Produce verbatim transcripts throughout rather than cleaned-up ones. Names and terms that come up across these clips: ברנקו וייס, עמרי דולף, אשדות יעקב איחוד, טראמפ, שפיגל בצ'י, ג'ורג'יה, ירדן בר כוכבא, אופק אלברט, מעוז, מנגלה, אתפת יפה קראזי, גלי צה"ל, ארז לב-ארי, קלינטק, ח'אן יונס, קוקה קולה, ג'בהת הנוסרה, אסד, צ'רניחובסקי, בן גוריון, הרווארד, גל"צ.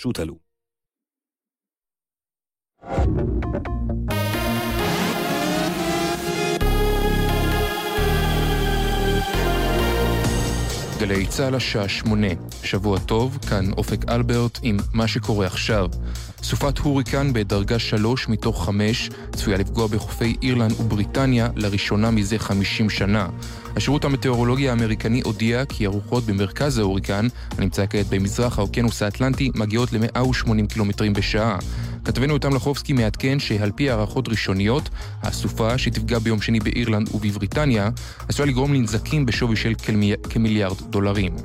שהוטלו. גלי צה"ל השעה שמונה, שבוע טוב, כאן אופק אלברט עם מה שקורה עכשיו. סופת הוריקן בדרגה שלוש מתוך חמש צפויה לפגוע בחופי אירלנד ובריטניה לראשונה מזה חמישים שנה. השירות המטאורולוגי האמריקני הודיע כי הרוחות במרכז ההוריקן, הנמצא כעת במזרח האוקיינוס האטלנטי, מגיעות ל-מאה ושמונים קילומטרים בשעה. כתבנו אתם לחובסקי מעדכן שעל פי הערכות ראשוניות, הסופה שתפגע ביום שני באירלנד ובבריטניה, עשויה לגרום לנזקים בשווי של כמיליארד דולרים.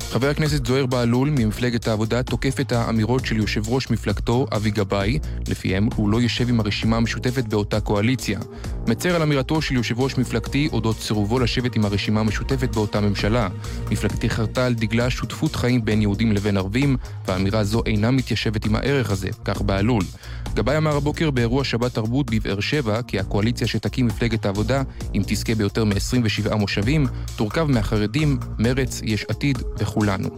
חבר הכנסת זוהר בעלול ממפלגת העבודה תוקף את האמירות של יושב ראש מפלגתו אבי גבאי, לפיהם הוא לא יושב עם הרשימה המשותפת באותה קואליציה. מצר על אמירתו של יושב ראש מפלגתי אודות סירובו לשבת עם הרשימה המשותפת באותה ממשלה. מפלגתי חרתה על דגלה שותפות חיים בין יהודים לבין ערבים, והאמירה זו אינה מתיישבת עם הערך הזה, כך בעלול. גבאי אמר הבוקר באירוע שבת תרבות בבאר שבע כי הקואליציה שתקים מפלגת העבודה, אם תזכה ביותר מ-עשרים ושבעה מושבים, תורכב מהחרדים, מרץ, יש עתיד וכולנו.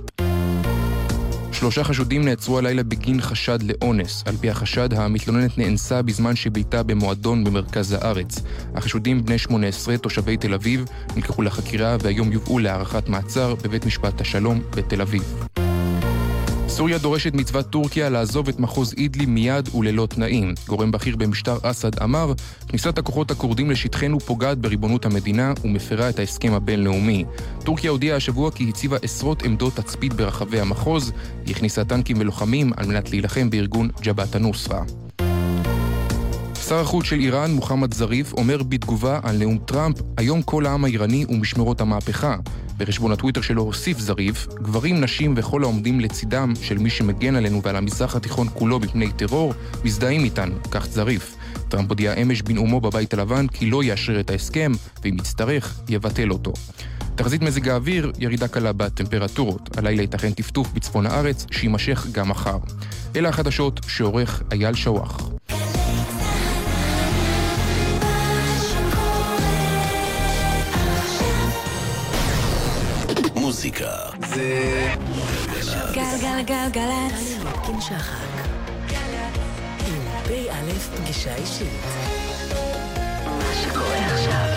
שלושה חשודים נעצרו הלילה בגין חשד לאונס. על פי החשד, המתלוננת נאנסה בזמן שביתה במועדון במרכז הארץ. החשודים בני שמונה עשרה, תושבי תל אביב, נלקחו לחקירה והיום יובאו להארכת מעצר בבית משפט השלום בתל אביב. סוריה דורשת מצוות טורקיה לעזוב את מחוז אידלי מיד וללא תנאים. גורם בכיר במשטר אסד אמר, כניסת הכוחות הכורדים לשטחנו פוגעת בריבונות המדינה ומפרה את ההסכם הבינלאומי. טורקיה הודיעה השבוע כי הציבה עשרות עמדות תצפית ברחבי המחוז, הכניסה טנקים ולוחמים על מנת להילחם בארגון ג'בהת הנוסרה. שר החוץ של איראן, מוחמד זריף, אומר בתגובה על נאום טראמפ, היום כל העם האיראני ומשמרות המהפכה. ברשבון הטוויטר שלו הוסיף זריף, גברים, נשים וכל העומדים לצידם של מי שמגן עלינו ועל המזרח התיכון כולו בפני טרור, מזדהים איתנו, כך זריף. טראמפ הודיע אמש בנאומו בבית הלבן כי לא יאשר את ההסכם, ואם יצטרך, יבטל אותו. תחזית מזג האוויר, ירידה קלה בטמפרטורות. הלילה ייתכן טפטוף בצפון הארץ, שימשך גם מחר. אלה החדשות שעורך אייל שואח. מוזיקה זה גל גל גל גלץ מלכין שחק עם פ"א פגישה אישית. מה שקורה עכשיו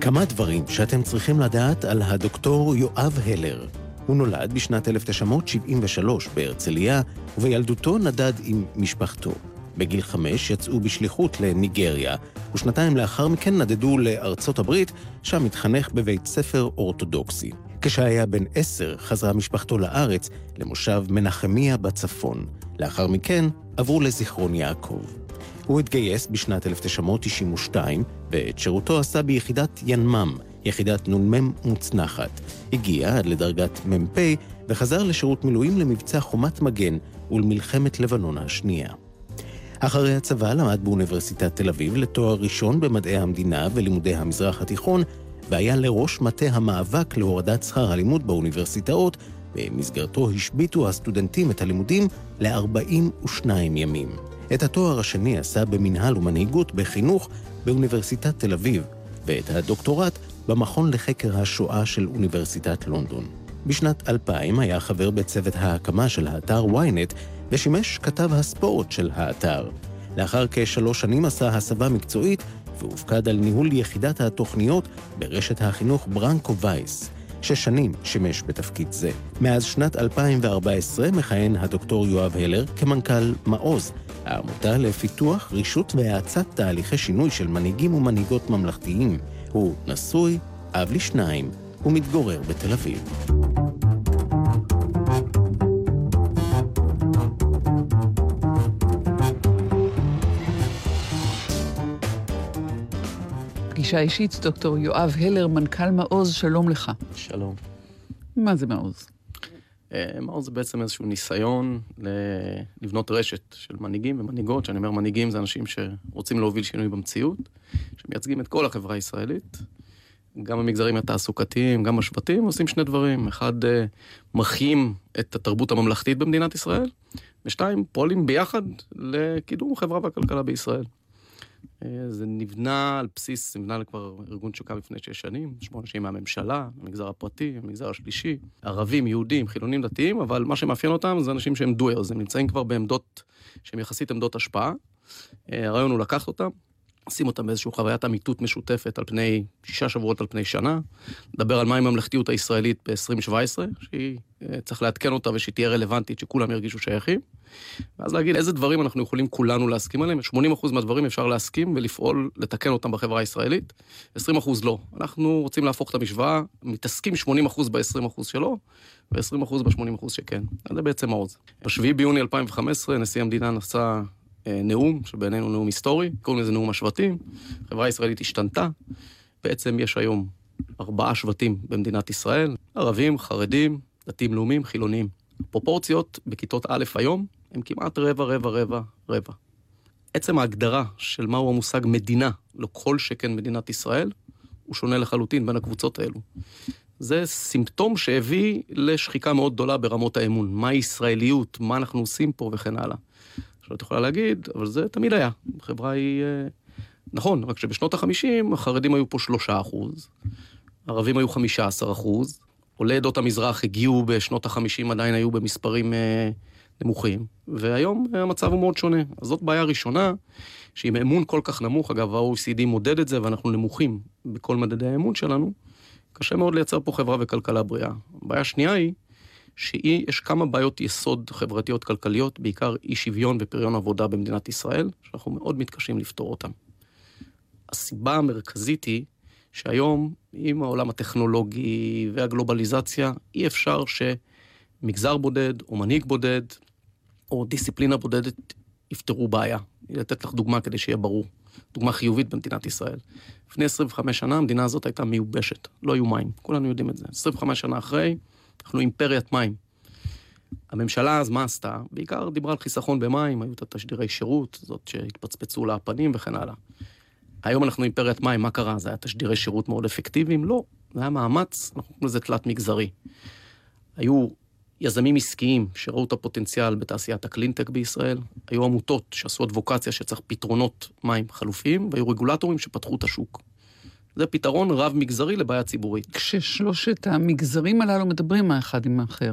כמה דברים שאתם צריכים לדעת על הדוקטור יואב הלר. הוא נולד בשנת אלף תשע מאות שבעים ושלוש בהרצליה, וילדותו נדד עם משפחתו. בגיל חמש יצאו בשליחות לניגריה, ושנתיים לאחר מכן נדדו לארצות הברית, שם התחנך בבית ספר אורתודוקסי. כשהיה בן עשר חזרה משפחתו לארץ, למושב מנחמיה בצפון. לאחר מכן עברו לזיכרון יעקב. הוא התגייס בשנת אלף תשע מאות תשעים ושתיים, ואת שירותו עשה ביחידת ינמם, יחידת נ"מ מוצנחת. הגיע עד לדרגת מ"פ וחזר לשירות מילואים למבצע חומת מגן ולמלחמת לבנון השנייה. אחרי הצבא למד באוניברסיטת תל אביב לתואר ראשון במדעי המדינה ולימודי המזרח התיכון, והיה לראש מטה המאבק להורדת שכר הלימוד באוניברסיטאות, במסגרתו השביתו הסטודנטים את הלימודים ל-ארבעים ושניים ימים. את התואר השני עשה במנהל ומנהיגות בחינוך באוניברסיטת תל אביב, ואת הדוקטורט במכון לחקר השואה של אוניברסיטת לונדון. בשנת אלפיים היה חבר בצוות ההקמה של האתר וויינט, ושימש כתב הספורט של האתר. לאחר כשלוש שנים עשה הסבה מקצועית, והופקד על ניהול יחידת התוכניות ברשת החינוך ברנקו וייס. שש שנים שימש בתפקיד זה. מאז שנת אלפיים וארבע עשרה מכהן הדוקטור יואב הלר כמנכ"ל מעוז, העמותה לפיתוח, רישות והאצת תהליכי שינוי של מנהיגים ומנהיגות ממלכתיים. הוא נשוי, אב לשניים, ומתגורר בתל אביב. פגישה אישית, דוקטור יואב הלר, מנכ"ל מעוז, שלום לך. שלום. מה זה מעוז? מעוז זה בעצם איזשהו ניסיון לבנות רשת של מנהיגים ומנהיגות. שאני אומר מנהיגים זה אנשים שרוצים להוביל שינוי במציאות, שמייצגים את כל החברה הישראלית, גם המגזרים התעסוקתיים, גם השבטים, עושים שני דברים. אחד, מחיים את התרבות הממלכתית במדינת ישראל, ושתיים, פועלים ביחד לקידום חברה והכלכלה בישראל. זה נבנה על בסיס, זה נבנה כבר ארגון שוקם לפני שש שנים, שמונה אנשים מהממשלה, המגזר הפרטי, המגזר השלישי, ערבים, יהודים, חילונים דתיים, אבל מה שמאפיין אותם זה אנשים שהם דוארז, הם נמצאים כבר בעמדות, שהם יחסית עמדות השפעה. הרעיון הוא לקחת אותם, שים אותם באיזושהי חוויית אמיתות משותפת על פני שישה שבועות על פני שנה, לדבר על מהי ממלכתיות הישראלית ב-עשרים שבע עשרה, שהיא צריך לעדכן אותה ושהיא תהיה רלוונטית, שכולם ירגישו שייכים, ואז להגיד איזה דברים אנחנו יכולים כולנו להסכים עליהם, שמונים אחוז מהדברים אפשר להסכים ולפעול, לתקן אותם בחברה הישראלית, עשרים אחוז לא. אנחנו רוצים להפוך את המשוואה, מתעסקים שמונים אחוז ב-עשרים אחוז שלו, ו-עשרים אחוז ב-שמונים אחוז שכן. זה בעצם מעוז. בשביעי ביוני אלפיים וחמש עשרה נשיא המדינה נשא נאום, שבינינו נאום היסטורי, קוראים לזה נאום השבטים, חברה ישראלית השתנתה, בעצם יש היום ארבעה שבטים במדינת ישראל, ערבים, חרדים, דתיים לאומיים, חילוניים. הפרופורציות בכיתות א' היום, הם כמעט רבע, רבע, רבע, רבע. עצם ההגדרה של מהו המושג מדינה, לא כל שכן מדינת ישראל, הוא שונה לחלוטין בין הקבוצות האלו. זה סימפטום שהביא לשחיקה מאוד גדולה ברמות האמון, מה הישראליות, מה אנחנו עושים פה וכן הלאה. שלא תוכלה להגיד, אבל זה תמיד היה. החברה היא... נכון, רק שבשנות ה-חמישים החרדים היו פה שלושה אחוז, ערבים היו חמישה עשר אחוז, עולי עדות המזרח הגיעו בשנות ה-חמישים, עדיין היו במספרים נמוכים, והיום המצב הוא מאוד שונה. אז זאת בעיה ראשונה, שעם אמון כל כך נמוך, אגב, ה-או אי סי די מודד את זה, ואנחנו נמוכים בכל מדדי האמון שלנו, קשה מאוד לייצר פה חברה וכלכלה בריאה. הבעיה השנייה היא, שיש כמה בעיות יסוד חברתיות כלכליות, בעיקר אי שוויון ופריון עבודה במדינת ישראל, שאנחנו מאוד מתקשים לפתור אותם. הסיבה המרכזית היא שהיום, עם העולם הטכנולוגי והגלובליזציה, אי אפשר שמגזר בודד או מנהיג בודד או דיסציפלינה בודדת יפתרו בעיה. לתת לך דוגמה כדי שיהיה ברור. דוגמה חיובית במדינת ישראל. לפני עשרים וחמש שנה המדינה הזאת הייתה מיובשת, לא היו מים. כולנו יודעים את זה. עשרים וחמש שנה אחרי, אנחנו אימפריית מים. הממשלה אז מה עשתה? בעיקר דיברה על חיסכון במים, היו את התשדירי שירות, זאת שהתפצפצו להפנים וכן הלאה. היום אנחנו אימפריית מים, מה קרה? זה היה תשדירי שירות מאוד אפקטיביים? לא, זה היה מאמץ, אנחנו קוראים לזה תלת מגזרי. היו יזמים עסקיים שראו את הפוטנציאל בתעשיית הקלינטק בישראל, היו עמותות שעשו אדבוקציה שצריך פתרונות מים חלופיים, והיו רגולטורים שפתחו את השוק. זה פתרון רב-מגזרי לבעיה ציבורית. כששלושת המגזרים הללו מדברים האחד עם האחר.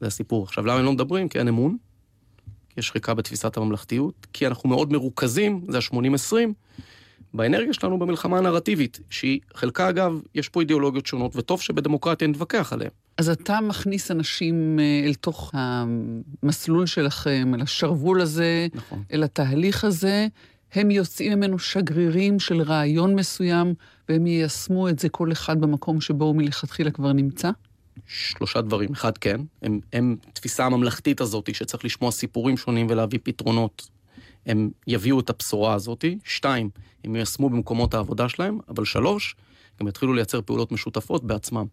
זה הסיפור. עכשיו, למה הם לא מדברים? כי אין אמון, כי יש שחיקה בתפיסת הממלכתיות, כי אנחנו מאוד מרוכזים, זה ה-שמונים עשרים, באנרגיה שלנו במלחמה הנרטיבית, שהיא חלקה, אגב, יש פה אידיאולוגיות שונות, וטוב שבדמוקרטיה נתווכח עליהן. אז אתה מכניס אנשים אל תוך המסלול שלכם, אל השרבול הזה, נכון. אל התהליך הזה, הם יוצאים ממנו שגרירים של רעיון מסוים, והם יישמו את זה כל אחד במקום שבו הוא מלכתחילה כבר נמצא? שלושה דברים. אחד, כן. הם, הם, תפיסה הממלכתית הזאת, שצריך לשמוע סיפורים שונים ולהביא פתרונות. הם יביאו את הבשורה הזאת. שתיים, הם יישמו במקומות העבודה שלהם, אבל שלוש, הם יתחילו לייצר פעולות משותפות בעצמם.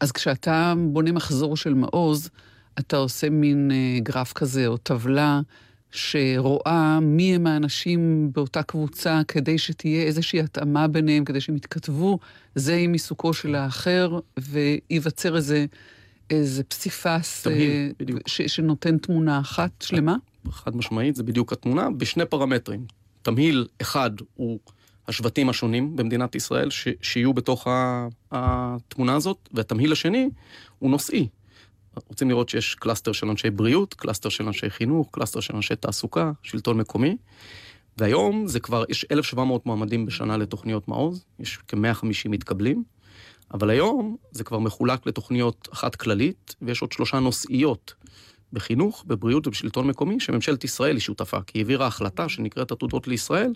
אז כשאתה בונה מחזור של מעוז, אתה עושה מין גרף כזה או טבלה, שרואה מי הם האנשים באותה קבוצה, כדי שתהיה איזושהי התאמה ביניהם, כדי שהם יתכתבו, זה עם עיסוקו של האחר, וייווצר איזה, איזה פסיפס ש, שנותן תמונה אחת שלמה? חד משמעית, זה בדיוק התמונה, בשני פרמטרים. תמהיל אחד הוא השבטים השונים במדינת ישראל, ש, שיהיו בתוך התמונה הזאת, והתמהיל השני הוא נושאי. רוצים לראות שיש קלאסטר של אנשי בריאות, קלאסטר של אנשי חינוך, קלאסטר של אנשי תעסוקה, שלטון מקומי, והיום זה כבר, יש אלף שבע מאות מועמדים בשנה לתוכניות מעוז, יש כ-מאה וחמישים מתקבלים, אבל היום זה כבר מחולק לתוכניות אחת כללית, ויש עוד שלושה נושאיות בחינוך, בבריאות ובשלטון מקומי, שממשלת ישראל היא שותפה, כי היא העבירה החלטה שנקראת עתודות לישראל,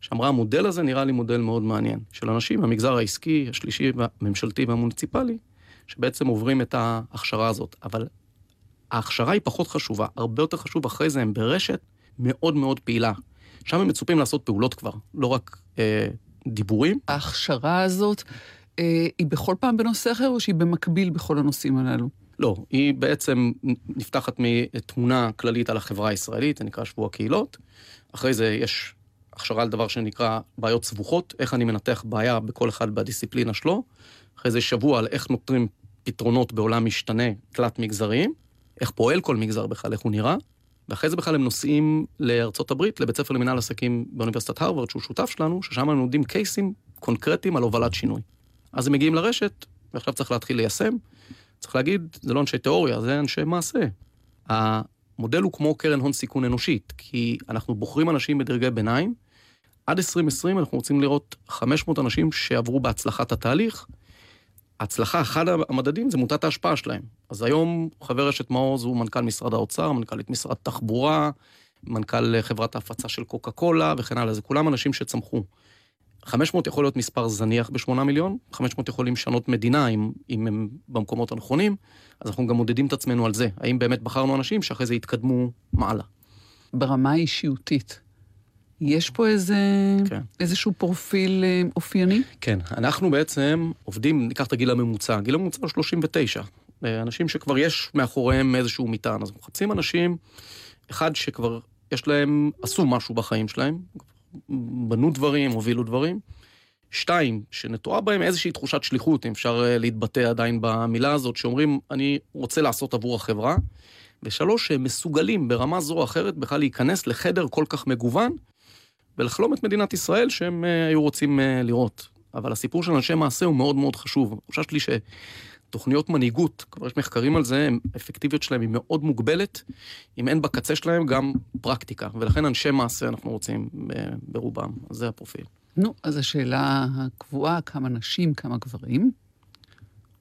שאמרה, המודל הזה נראה לי מודל מאוד מעניין, של אנשים, המגזר העסקי, השלישי, הממשלתי והמוניציפלי, שבעצם עוברים את ההכשרה הזאת. אבל ההכשרה היא פחות חשובה, הרבה יותר חשוב אחרי זה, הם ברשת מאוד מאוד פעילה. שם הם מצופים לעשות פעולות כבר, לא רק אה, דיבורים. ההכשרה הזאת אה, היא בכל פעם בנושא אחר, או שהיא במקביל בכל הנושאים הללו? לא, היא בעצם נפתחת מתמונה כללית על החברה הישראלית, זה נקרא שבוע קהילות. אחרי זה יש הכשרה על דבר שנקרא בעיות סבוכות, איך אני מנתח בעיה בכל אחד בדיסציפלינה שלו, אחרי זה שבוע על איך נותנים פתרונות בעולם משתנה, תלת מגזריים, איך פועל כל מגזר בכלל, איך הוא נראה, ואחרי זה בכלל הם נוסעים לארצות הברית, לבית ספר למנהל עסקים באוניברסיטת הרווארד, שהוא שותף שלנו, ששם הם לומדים קייסים קונקרטיים על הובלת שינוי. אז הם מגיעים לרשת, ועכשיו צריך להתחיל ליישם. צריך להגיד, זה לא אנשי תיאוריה, זה אנשי מעשה. המודל הוא כמו קרן הון סיכון אנושית, כי אנחנו בוחרים אנשים בדרגי ביניים. עד עשרים עשרים אנחנו רוצים לראות חמש מאות אנשים שעברו בהצלחת התהליך. הצלחה, אחד המדדים, זה מוטת ההשפעה שלהם. אז היום חבר רשת מעוז הוא מנכ"ל משרד האוצר, מנכ"לית משרד תחבורה, מנכ"ל חברת ההפצה של קוקה קולה וכן הלאה. זה כולם אנשים שצמחו. חמש מאות יכול להיות מספר זניח ב-שמונה מיליון, חמש מאות יכולים לשנות מדינה אם, אם הם במקומות הנכונים, אז אנחנו גם מודדים את עצמנו על זה. האם באמת בחרנו אנשים שאחרי זה יתקדמו מעלה? ברמה האישיותית, יש פה איזה, כן. איזשהו פרופיל אופייני? כן, אנחנו בעצם עובדים, ניקח את הגיל הממוצע, גיל הממוצע הוא שלושים ותשע, אנשים שכבר יש מאחוריהם איזשהו מטען, אז מחפשים אנשים, אחד שכבר יש להם, עשו משהו בחיים שלהם, בנו דברים, הובילו דברים. שתיים, שנטועה בהם איזושהי תחושת שליחות, אם אפשר להתבטא עדיין במילה הזאת, שאומרים, אני רוצה לעשות עבור החברה. ושלוש, שהם מסוגלים ברמה זו או אחרת בכלל להיכנס לחדר כל כך מגוון, ולחלום את מדינת ישראל שהם היו רוצים לראות. אבל הסיפור של אנשי מעשה הוא מאוד מאוד חשוב. אני חושב שלי שתוכניות מנהיגות, כבר יש מחקרים על זה, האפקטיביות שלהם היא מאוד מוגבלת, אם אין בקצה שלהם גם פרקטיקה, ולכן אנשי מעשה אנחנו רוצים ברובם. אז זה הפרופיל. נו, אז השאלה הקבועה, כמה נשים, כמה גברים?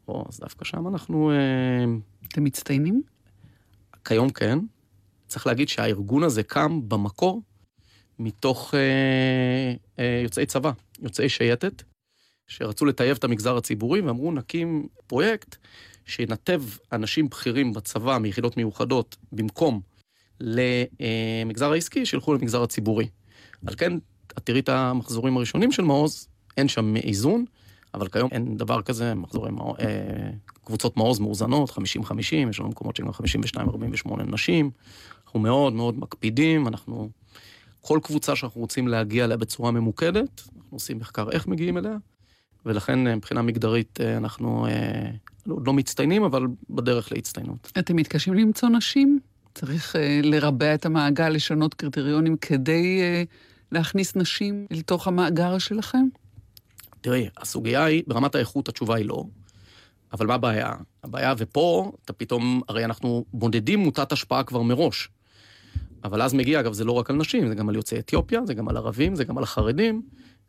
או, אז דווקא שם אנחנו... אתם מצטיינים? כיום כן. צריך להגיד שהארגון הזה קם במקור, מתוך אה, אה, יוצאי צבא, יוצאי שייטת, שרצו לטייב את המגזר הציבורי, ואמרו, נקים פרויקט שנתב אנשים בכירים בצבא מיחידות מיוחדות, במקום למגזר העסקי, שילכו למגזר הציבורי. על כן, תראי את המחזורים הראשונים של מעוז, אין שם איזון, אבל כיום אין דבר כזה, מחזורי מעוז, אה, קבוצות מעוז מאוזנות, חמישים חמישים, יש לנו מקומות שגם חמישים ושתיים ארבעים ושמונה נשים, אנחנו מאוד מאוד מקפידים, אנחנו... כל קבוצה שאנחנו רוצים להגיע אליה בצורה ממוקדת, אנחנו עושים מחקר איך מגיעים אליה, ולכן מבחינה מגדרית אנחנו אה, לא, לא מצטיינים, אבל בדרך להצטיינות. אתם מתקשים למצוא נשים? צריך אה, לרבע את המעגל, לשנות קריטריונים כדי אה, להכניס נשים לתוך המאגר שלכם? תראי, הסוגיה היא, ברמת האיכות התשובה היא לא, אבל מה הבעיה? הבעיה, ופה אתה פתאום, הרי אנחנו מודדים מוטת השפעה כבר מראש, אבל אז מגיע, אגב, זה לא רק על נשים, זה גם על יוצאי אתיופיה, זה גם על ערבים, זה גם על החרדים,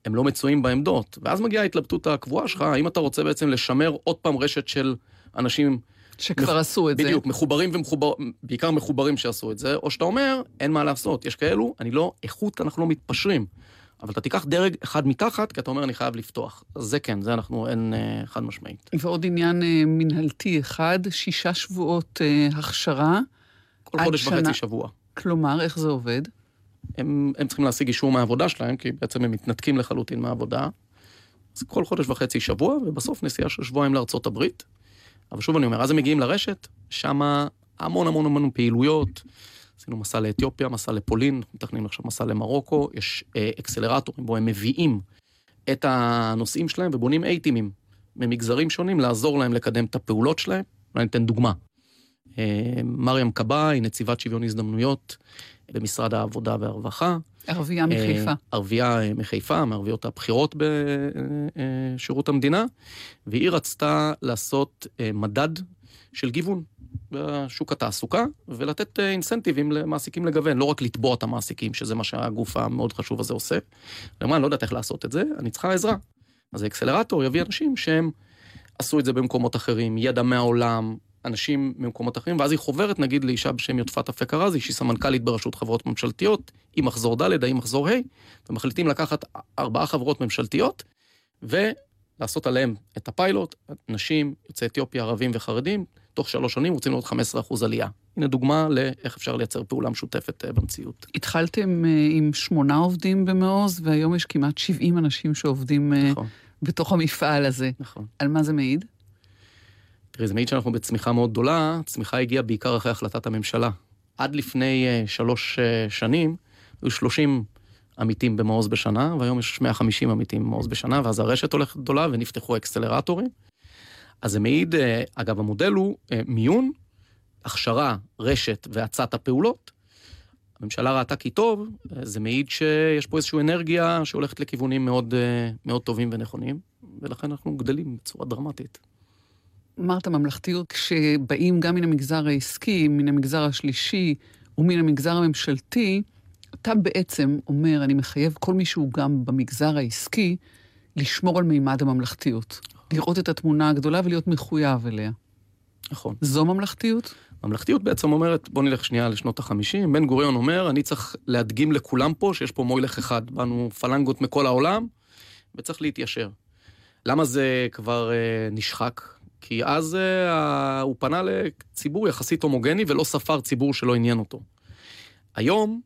הם לא מצויים בעמדות. ואז מגיעה ההתלבטות הקבועה שלך, האם אתה רוצה בעצם לשמר עוד פעם רשת של אנשים... שכבר מח... עשו את בדיוק, זה. בדיוק, מחוברים ומחוברים, בעיקר מחוברים שעשו את זה, או שאתה אומר, אין מה לעשות, יש כאלו, אני לא, איכות אנחנו לא מתפשרים, אבל אתה תיקח דרג אחד מתחת, כי אתה אומר, אני חייב לפתוח. אז זה כן, זה אנחנו אין אה, חד משמעית. ועוד עניין אה, מנהלתי אחד, שישה שבועות אה, הכשרה. כל חודש שנה... וחצי שבוע. כלומר, איך זה עובד? הם, הם צריכים להשיג אישור מהעבודה שלהם, כי בעצם הם מתנתקים לחלוטין מהעבודה. אז כל חודש וחצי שבוע, ובסוף נסיעה של שבועיים לארצות הברית. אבל שוב אני אומר, אז הם מגיעים לרשת, שם המון המון המון פעילויות. עשינו מסע לאתיופיה, מסע לפולין, אנחנו מתכננים עכשיו מסע למרוקו, יש אה, אקסלרטורים בו הם מביאים את הנושאים שלהם, ובונים אייטימים ממגזרים שונים, לעזור להם לקדם את הפעולות שלהם. אני אתן דוגמה. מירם קבהא, היא נציבת שוויון הזדמנויות במשרד העבודה והרווחה. ערבייה מחיפה. ערבייה מחיפה, מערביות הבחירות בשירות המדינה, והיא רצתה לעשות מדד של גיוון בשוק התעסוקה, ולתת אינסנטיבים למעסיקים לגוון, לא רק לטבוע את המעסיקים, שזה מה שהגוף המאוד חשוב הזה עושה. למה, אני לא יודעת איך לעשות את זה, אני צריכה עזרה. אז האקסלרטור יביא אנשים שהם עשו את זה במקומות אחרים, ידע מהעולם, אנשים ממקומות אחרים, ואז היא חוברת, נגיד, לאישה בשם אתפת יפה קראזי, שהיא סמנכ"לית ברשות חברות ממשלתיות, היא מחזור ד', היא מחזור ה', ומחליטים לקחת ארבעה חברות ממשלתיות, ולעשות עליהם את הפיילוט, נשים, יוצאי אתיופיה, ערבים וחרדים, תוך שלוש שנים רוצים לראות חמישה עשר אחוז עלייה. הנה דוגמה לאיך אפשר לייצר פעולה משותפת במציאות. התחלתם עם שמונה עובדים במעוז, והיום יש כמעט שבעים אנשים שעובדים בתוך המפעל הזה. על מה זה מעיד? זה מעיד שאנחנו בצמיחה מאוד גדולה, צמיחה הגיעה בעיקר אחרי החלטת הממשלה. עד לפני שלוש שנים, היו שלושים עמיתים במעוז בשנה, והיום יש מאה וחמישים עמיתים במעוז בשנה, ואז הרשת הולכת גדולה ונפתחו אקסלרטורים. אז זה מעיד, אגב, המודל הוא מיון, הכשרה, רשת והצעת הפעולות, הממשלה ראתה כי טוב, זה מעיד שיש פה איזושהי אנרגיה שהולכת לכיוונים מאוד, מאוד טובים ונכונים, ולכן אנחנו גדלים בצורה דרמטית. אמרת ממלכתיות, כשבאים גם מן המגזר העסקי, מן המגזר השלישי ומן המגזר הממשלתי, אתה בעצם אומר, אני מחייב כל מישהו גם במגזר העסקי, לשמור על מימד הממלכתיות, לראות את התמונה הגדולה ולהיות מחויב אליה. נכון. זו ממלכתיות? ממלכתיות בעצם אומרת, בוא נלך שנייה לשנות החמישים, בן גוריון אומר, אני צריך להדגים לכולם פה שיש פה מוילך אחד, באנו פלנגות מכל העולם, וצריך להתיישר. למה זה כבר אה, נשחק? כי אז אה, הוא פנה לציבור יחסית הומוגני, ולא ספר ציבור שלא עניין אותו. היום,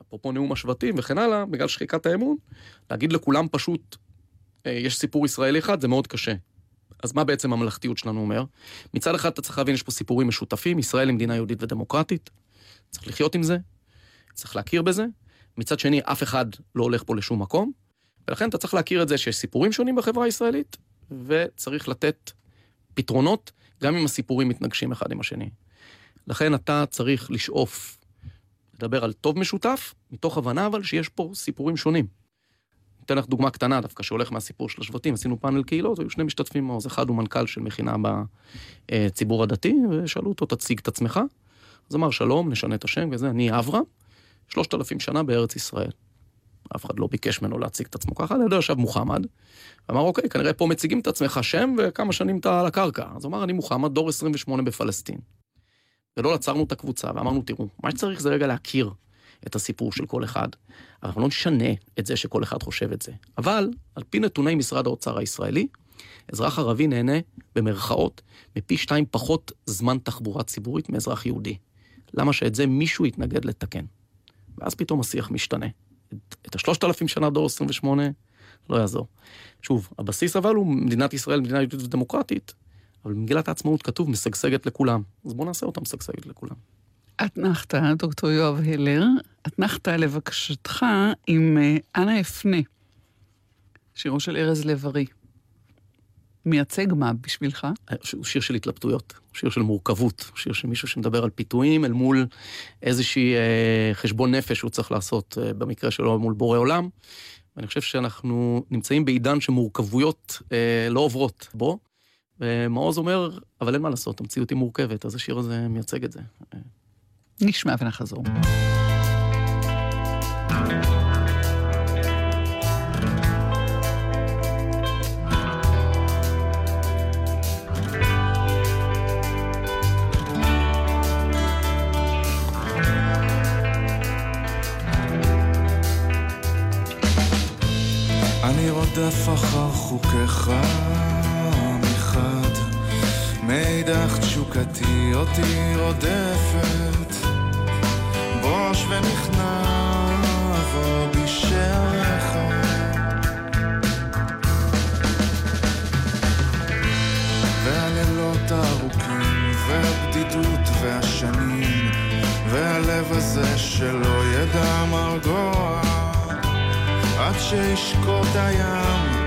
אפרופו נאום השבטים וכן הלאה, בגלל שחיקת האמון, להגיד לכולם פשוט, אה, יש סיפור ישראלי אחד, זה מאוד קשה. אז מה בעצם הממלכתיות שלנו אומר? מצד אחד אתה צריך להבין, יש פה סיפורים משותפים, ישראל היא מדינה יהודית ודמוקרטית, צריך לחיות עם זה, צריך להכיר בזה, מצד שני אף אחד לא הולך פה לשום מקום, ולכן אתה צריך להכיר את זה שיש סיפורים שונים בחברה הישראלית, וצריך לתת פתרונות, גם אם הסיפורים מתנגשים אחד עם השני. לכן אתה צריך לשאוף, לדבר על טוב משותף, מתוך הבנה אבל שיש פה סיפורים שונים. אתן לך דוגמה קטנה דווקא, שהולך מהסיפור של השבטים, עשינו פאנל קהילות, היו שני משתתפים מעוז, אחד הוא מנכ"ל של מכינה בציבור הדתי, ושאלו אותו, תציג את עצמך, אז אמר, שלום, נשנה את השם וזה, אני אברהם, שלושת אלפים שנה בארץ ישראל. אף אחד לא ביקש ממנו להציג את עצמו ככה, על ידו ישב מוחמד, אמר, אוקיי, כנראה פה מציגים את עצמך שם, וכמה שנים אתה על הקרקע. אז אמר, אני מוחמד, דור עשרים ושמונה בפלסטין. ולא לצרנו את הקבוצה, ואמרנו, תראו, מה שצריך זה רגע להכיר את הסיפור של כל אחד, אבל אנחנו לא נשנה את זה שכל אחד חושב את זה. אבל, על פי נתוני משרד האוצר הישראלי, אזרח ערבי נהנה במרכאות, מפי שתיים פחות זמן תחבורה ציבורית מאזרח יהודי. למה שאת זה מישהו יתנגד לתקן? ואז פתאום השיח משתנה. את, את השלושת אלפים שנה דור עשרים ושמונה לא יעזור. שוב, הבסיס אבל הוא מדינת ישראל, מדינה יהודית ודמוקרטית, אבל במגילת העצמאות כתוב מסגשגת לכולם. אז בואו נעשה אותה מסגשגת לכולם. אתנחת, דוקטור יואב הלר, אתנחת לבקשתך עם אנה אפנה, שירו של ארז לב-ארי. מייצג מה בשבילך? הוא שיר של התלבטויות, שיר של מורכבות, שיר של מישהו שמדבר על פיתויים, אל מול איזושהי חשבון נפש שהוא צריך לעשות, במקרה שלו מול בורא עולם. ואני חושב שאנחנו נמצאים בעידן שמורכבויות לא עוברות בו, ומעוז אומר, אבל אין מה לעשות, המציאות היא מורכבת, אז השיר הזה מייצג את זה. נשמע ונחזור. אני רודף אחר חוקך מחד, מידך תשוקתי אותי רודפת, ראש ונכנב בשערך והלילות הארוכים והבדידות והשנים והלב הזה שלא ידע מרגוע עד שישקוט הים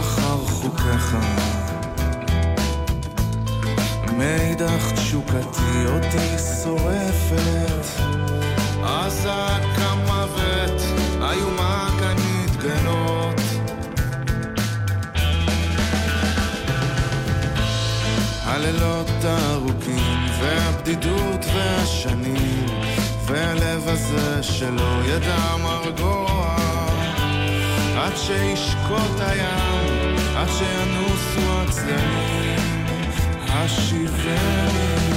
אחר חוקך מידך תשוקתי אותי שורפת עזק המוות איומה כאן מתגלות הלילות הארוכים והבדידות השעות והשנים, והלב הזה שלא ידע מרגוע, עד שישקוט הים, עד שינוסו הצדדים השיברים.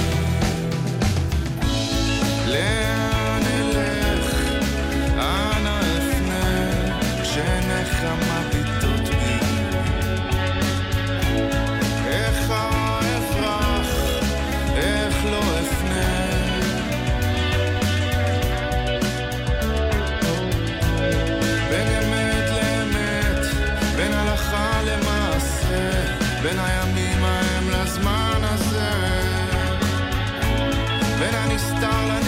לאן אלך, אנה אפנה, כשנחמה ביטות בי, איך אברח, איך לא אפנה. בין אמת לאמת, בין הלכה למעשה, בין הימים ההם לזמן הזה, בין הנסתר לנסתר,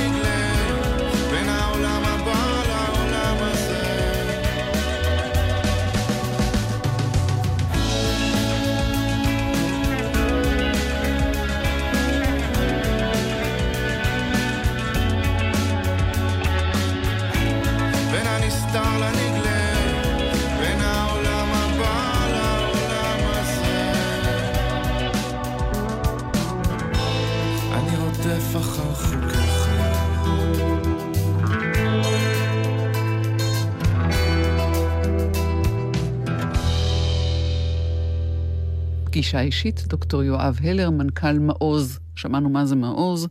פגישה אישית, דוקטור יואב הלר, מנכ"ל מעוז. שמענו מה זה מעוז.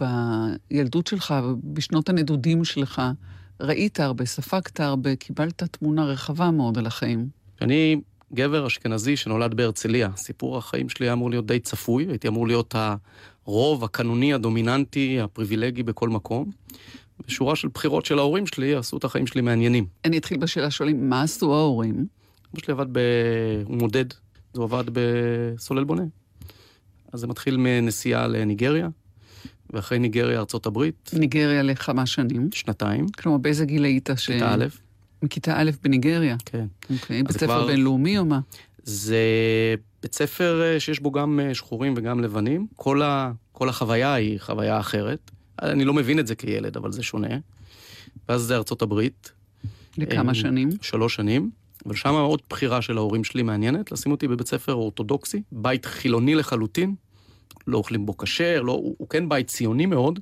בילדות שלך, בשנות הנדודים שלך, ראית הרבה, ספקת הרבה, קיבלת תמונה רחבה מאוד על החיים. אני גבר אשכנזי שנולד בהרצליה. סיפור החיים שלי היה אמור להיות די צפוי, הייתי אמור להיות הרוב הקנוני, הדומיננטי, הפריבילגי בכל מקום. בשורה של בחירות של ההורים שלי, עשו את החיים שלי מעניינים. אני אתחיל בשאלה שואלים, מה עשו ההורים? אבא שלי עבד במודד, הוא עבד בסולל בונה. אז זה מתחיל מנסיעה לניגריה, ואחרי ניגריה ארצות הברית. ניגריה לכמה שנים? שנתיים. כלומר, באיזה גיל היית ש... כיתה א'. מכיתה א' בניגריה? כן. אוקיי, בית ספר בינלאומי או מה? זה בית ספר שיש בו גם שחורים וגם לבנים. כל, ה... כל החוויה היא חוויה אחרת. אני לא מבין את זה כילד, אבל זה שונה. ואז זה ארצות הברית. לכמה הם... שנים? שלוש שנים. אבל שם עוד בחירה של ההורים שלי מעניינת, לשים אותי בבית ספר אורתודוקסי, בית חילוני לחלוטין, לא אוכלים בו כשר, לא, הוא, הוא כן בית ציוני מאוד,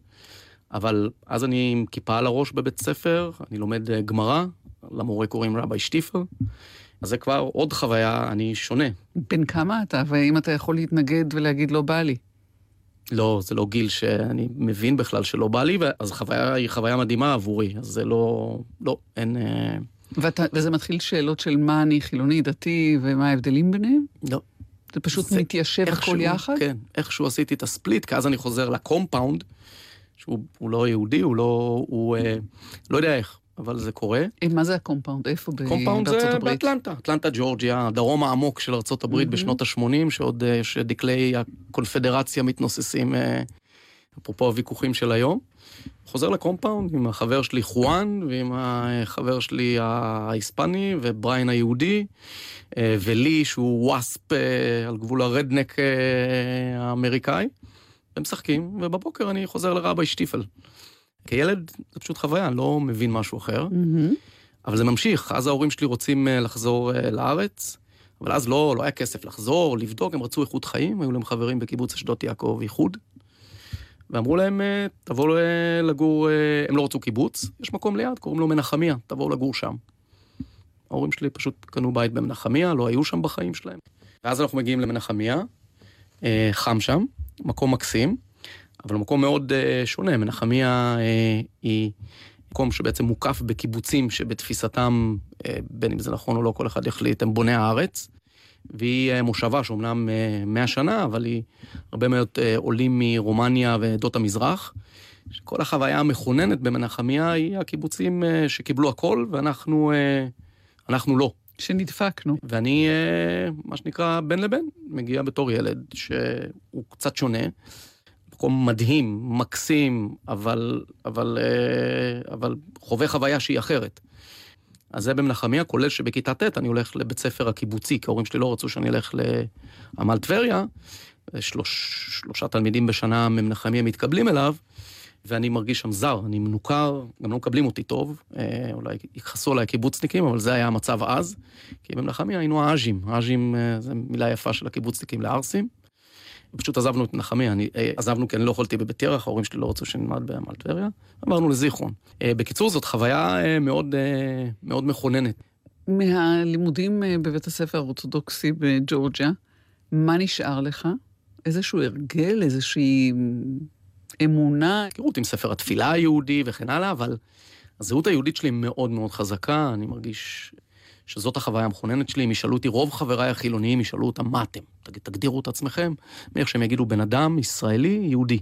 אבל אז אני עם כיפה על הראש בבית ספר, אני לומד גמרא, למורה קוראים רבי שטיפר, אז זה כבר עוד חוויה, אני שונה. בן כמה אתה, ואם אתה יכול להתנגד ולהגיד לא בא לי? לא, זה לא גיל שאני מבין בכלל שלא בא לי, אז חוויה היא חוויה מדהימה עבורי, אז זה לא, לא, אין... ואתה, וזה מתחיל שאלות של מה אני חילוני, דתי, ומה ההבדלים ביניהם? לא. זה פשוט זה מתיישב הכל יחד? כן, איכשהו עשיתי את הספליט, כי אז אני חוזר לקומפאונד, שהוא לא יהודי, הוא לא, הוא, אה, לא יודע איך, אבל זה קורה. מה זה הקומפאונד? איפה בארצות הברית? קומפאונד זה באטלנטה, אטלנטה ג'ורג'יה, הדרום העמוק של ארצות הברית בשנות ה-שמונים, שעוד יש דקלי הקונפדרציה מתנוססים, אה, אפרופו הוויכוחים של היום. חוזר לקומפאונד עם החבר שלי חואן, ועם החבר שלי ההיספני, ובריין היהודי, ולי שהוא וואספ על גבול הרדנק האמריקאי, ומשחקים, ובבוקר אני חוזר לרבי שטיפל. כילד זה פשוט חוויה, אני לא מבין משהו אחר, mm-hmm. אבל זה ממשיך, אז ההורים שלי רוצים לחזור לארץ, אבל אז לא, לא היה כסף לחזור, לבדוק, הם רצו איכות חיים, היו להם חברים בקיבוץ אשדות יעקב איחוד, ואמרו להם, תבואו לגור, הם לא רצו קיבוץ, יש מקום ליד, קוראים לו מנחמיה, תבואו לגור שם. ההורים שלי פשוט קנו בית במנחמיה, לא היו שם בחיים שלהם. ואז אנחנו מגיעים למנחמיה, חם שם, מקום מקסים, אבל מקום מאוד שונה. מנחמיה היא מקום שבעצם מוקף בקיבוצים, שבתפיסתם, בין אם זה נכון או לא, כל אחד יחליט, הם בוני הארץ, והיא מושבה שאומנם מאה שנה, אבל היא הרבה מאוד עולים מרומניה ועדות המזרח. כל החוויה המכוננת במנחמיה היא הקיבוצים שקיבלו הכל, ואנחנו אנחנו לא. שנדפקנו. ואני, מה שנקרא, בן לבן, מגיע בתור ילד שהוא קצת שונה. מקום מדהים, מקסים, אבל, אבל, אבל חווה חוויה שהיא אחרת. אז זה במנחמיה, כולל שבכיתה ט' אני הולך לבית ספר הקיבוצי, כי ההורים שלי לא רצו שאני אלך לעמל טבריה, שלוש, שלושה תלמידים בשנה ממנחמיה מתקבלים אליו, ואני מרגיש שם זר, אני מנוכר, גם לא מקבלים אותי טוב, אולי יכחסו עליי קיבוצניקים, אבל זה היה המצב אז, כי במנחמיה היינו האז'ים, האז'ים זה מילה יפה של הקיבוצניקים לארסים, פשוט עזבנו את מנחמיה, אני, עזבנו כי אני לא יכולתי בבית ירח, ההורים שלי לא רצו שנלמד במעל טבריה, עברנו לזיכרון. בקיצור, זאת חוויה מאוד, מאוד מכוננת. מהלימודים בבית הספר האורתודוקסי בג'ורג'יה, מה נשאר לך? איזשהו הרגל, איזושהי אמונה? תכירות עם ספר התפילה היהודי וכן הלאה, אבל הזהות היהודית שלי מאוד מאוד חזקה, אני מרגיש שזאת החוויה המכוננת שלי, אם ישאלו אותי, רוב חבריי החילוניים ישאלו אותם, מה אתם? תגדירו את עצמכם, מאיך שהם יגידו, בן אדם ישראלי יהודי.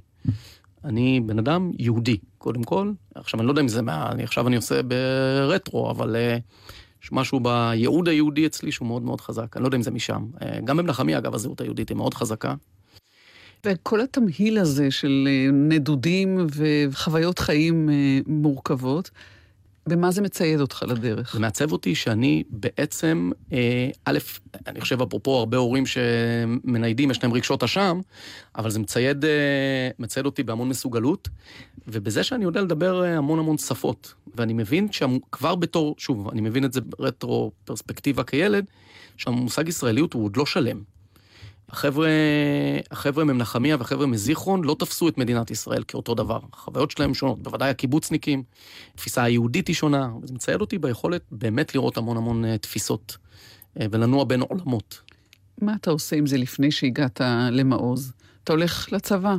אני בן אדם יהודי, קודם כל. עכשיו אני לא יודע אם זה מה, עכשיו אני עושה ברטרו, אבל משהו בייעוד היהודי אצלי שהוא מאוד מאוד חזק, אני לא יודע אם זה משם. גם במנחמיה, אגב, הזהות היהודית היא מאוד חזקה. וכל התמהיל הזה של נדודים וחוויות חיים מורכבות, במה זה מצייד אותך לדרך? זה מעצב אותי שאני בעצם, א', אני חושב אפרופו הרבה הורים שמניידים, יש להם רגשות אשם, אבל זה מצייד, מצייד אותי בהמון מסוגלות, ובזה שאני יודע לדבר המון המון שפות, ואני מבין שכבר בתור, שוב, אני מבין את זה ברטרו פרספקטיבה כילד, שהמושג ישראליות הוא עוד לא שלם. החבר'ה, החבר'ה ממנחמיה והחבר'ה מזיכרון לא תפסו את מדינת ישראל כאותו דבר. החוויות שלהם שונות, בוודאי הקיבוצניקים, התפיסה היהודית היא שונה, זה מצייד אותי ביכולת באמת לראות המון המון תפיסות, ולנוע בין עולמות. מה אתה עושה עם זה לפני שהגעת למעוז? אתה הולך לצבא.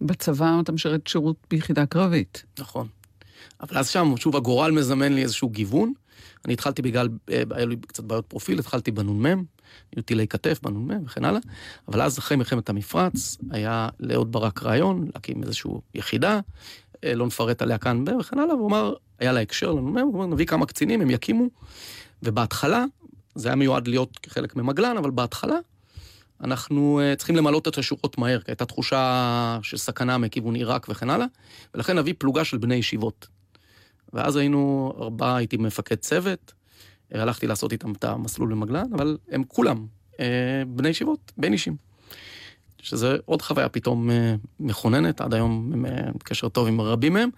בצבא אתה משרת שירות ביחידה קרבית. נכון. אבל אז שם, שוב, הגורל מזמן לי איזשהו גיוון. אני התחלתי בגלל, היה לי קצת בעיות פרופיל, התחלתי בנונמם, היו טילי כתף בנונמם וכן הלאה, אבל אז אחרי מלחמת המפרץ, היה לעוד ברק רעיון, להקים איזושהי יחידה, לא נפרט עליה כאן וכן הלאה, והוא אמר, היה לה הקשר לנונמם, הוא אמר, נביא כמה קצינים, הם יקימו, ובהתחלה, זה היה מיועד להיות חלק ממגלן, אבל בהתחלה, אנחנו צריכים למלות את השורות מהר, כי הייתה תחושה של סכנה מכיוון עיראק וכן הלאה, ולכן נביא פלוגה של בני ישיבות. ואז היינו ארבעה, הייתי מפקד צוות, הלכתי לעשות איתם את המסלול במגלן, אבל הם כולם בני ישיבות, בין אישים. שזה עוד חוויה פתאום מכוננת, עד היום הם בקשר טוב עם רבים מהם,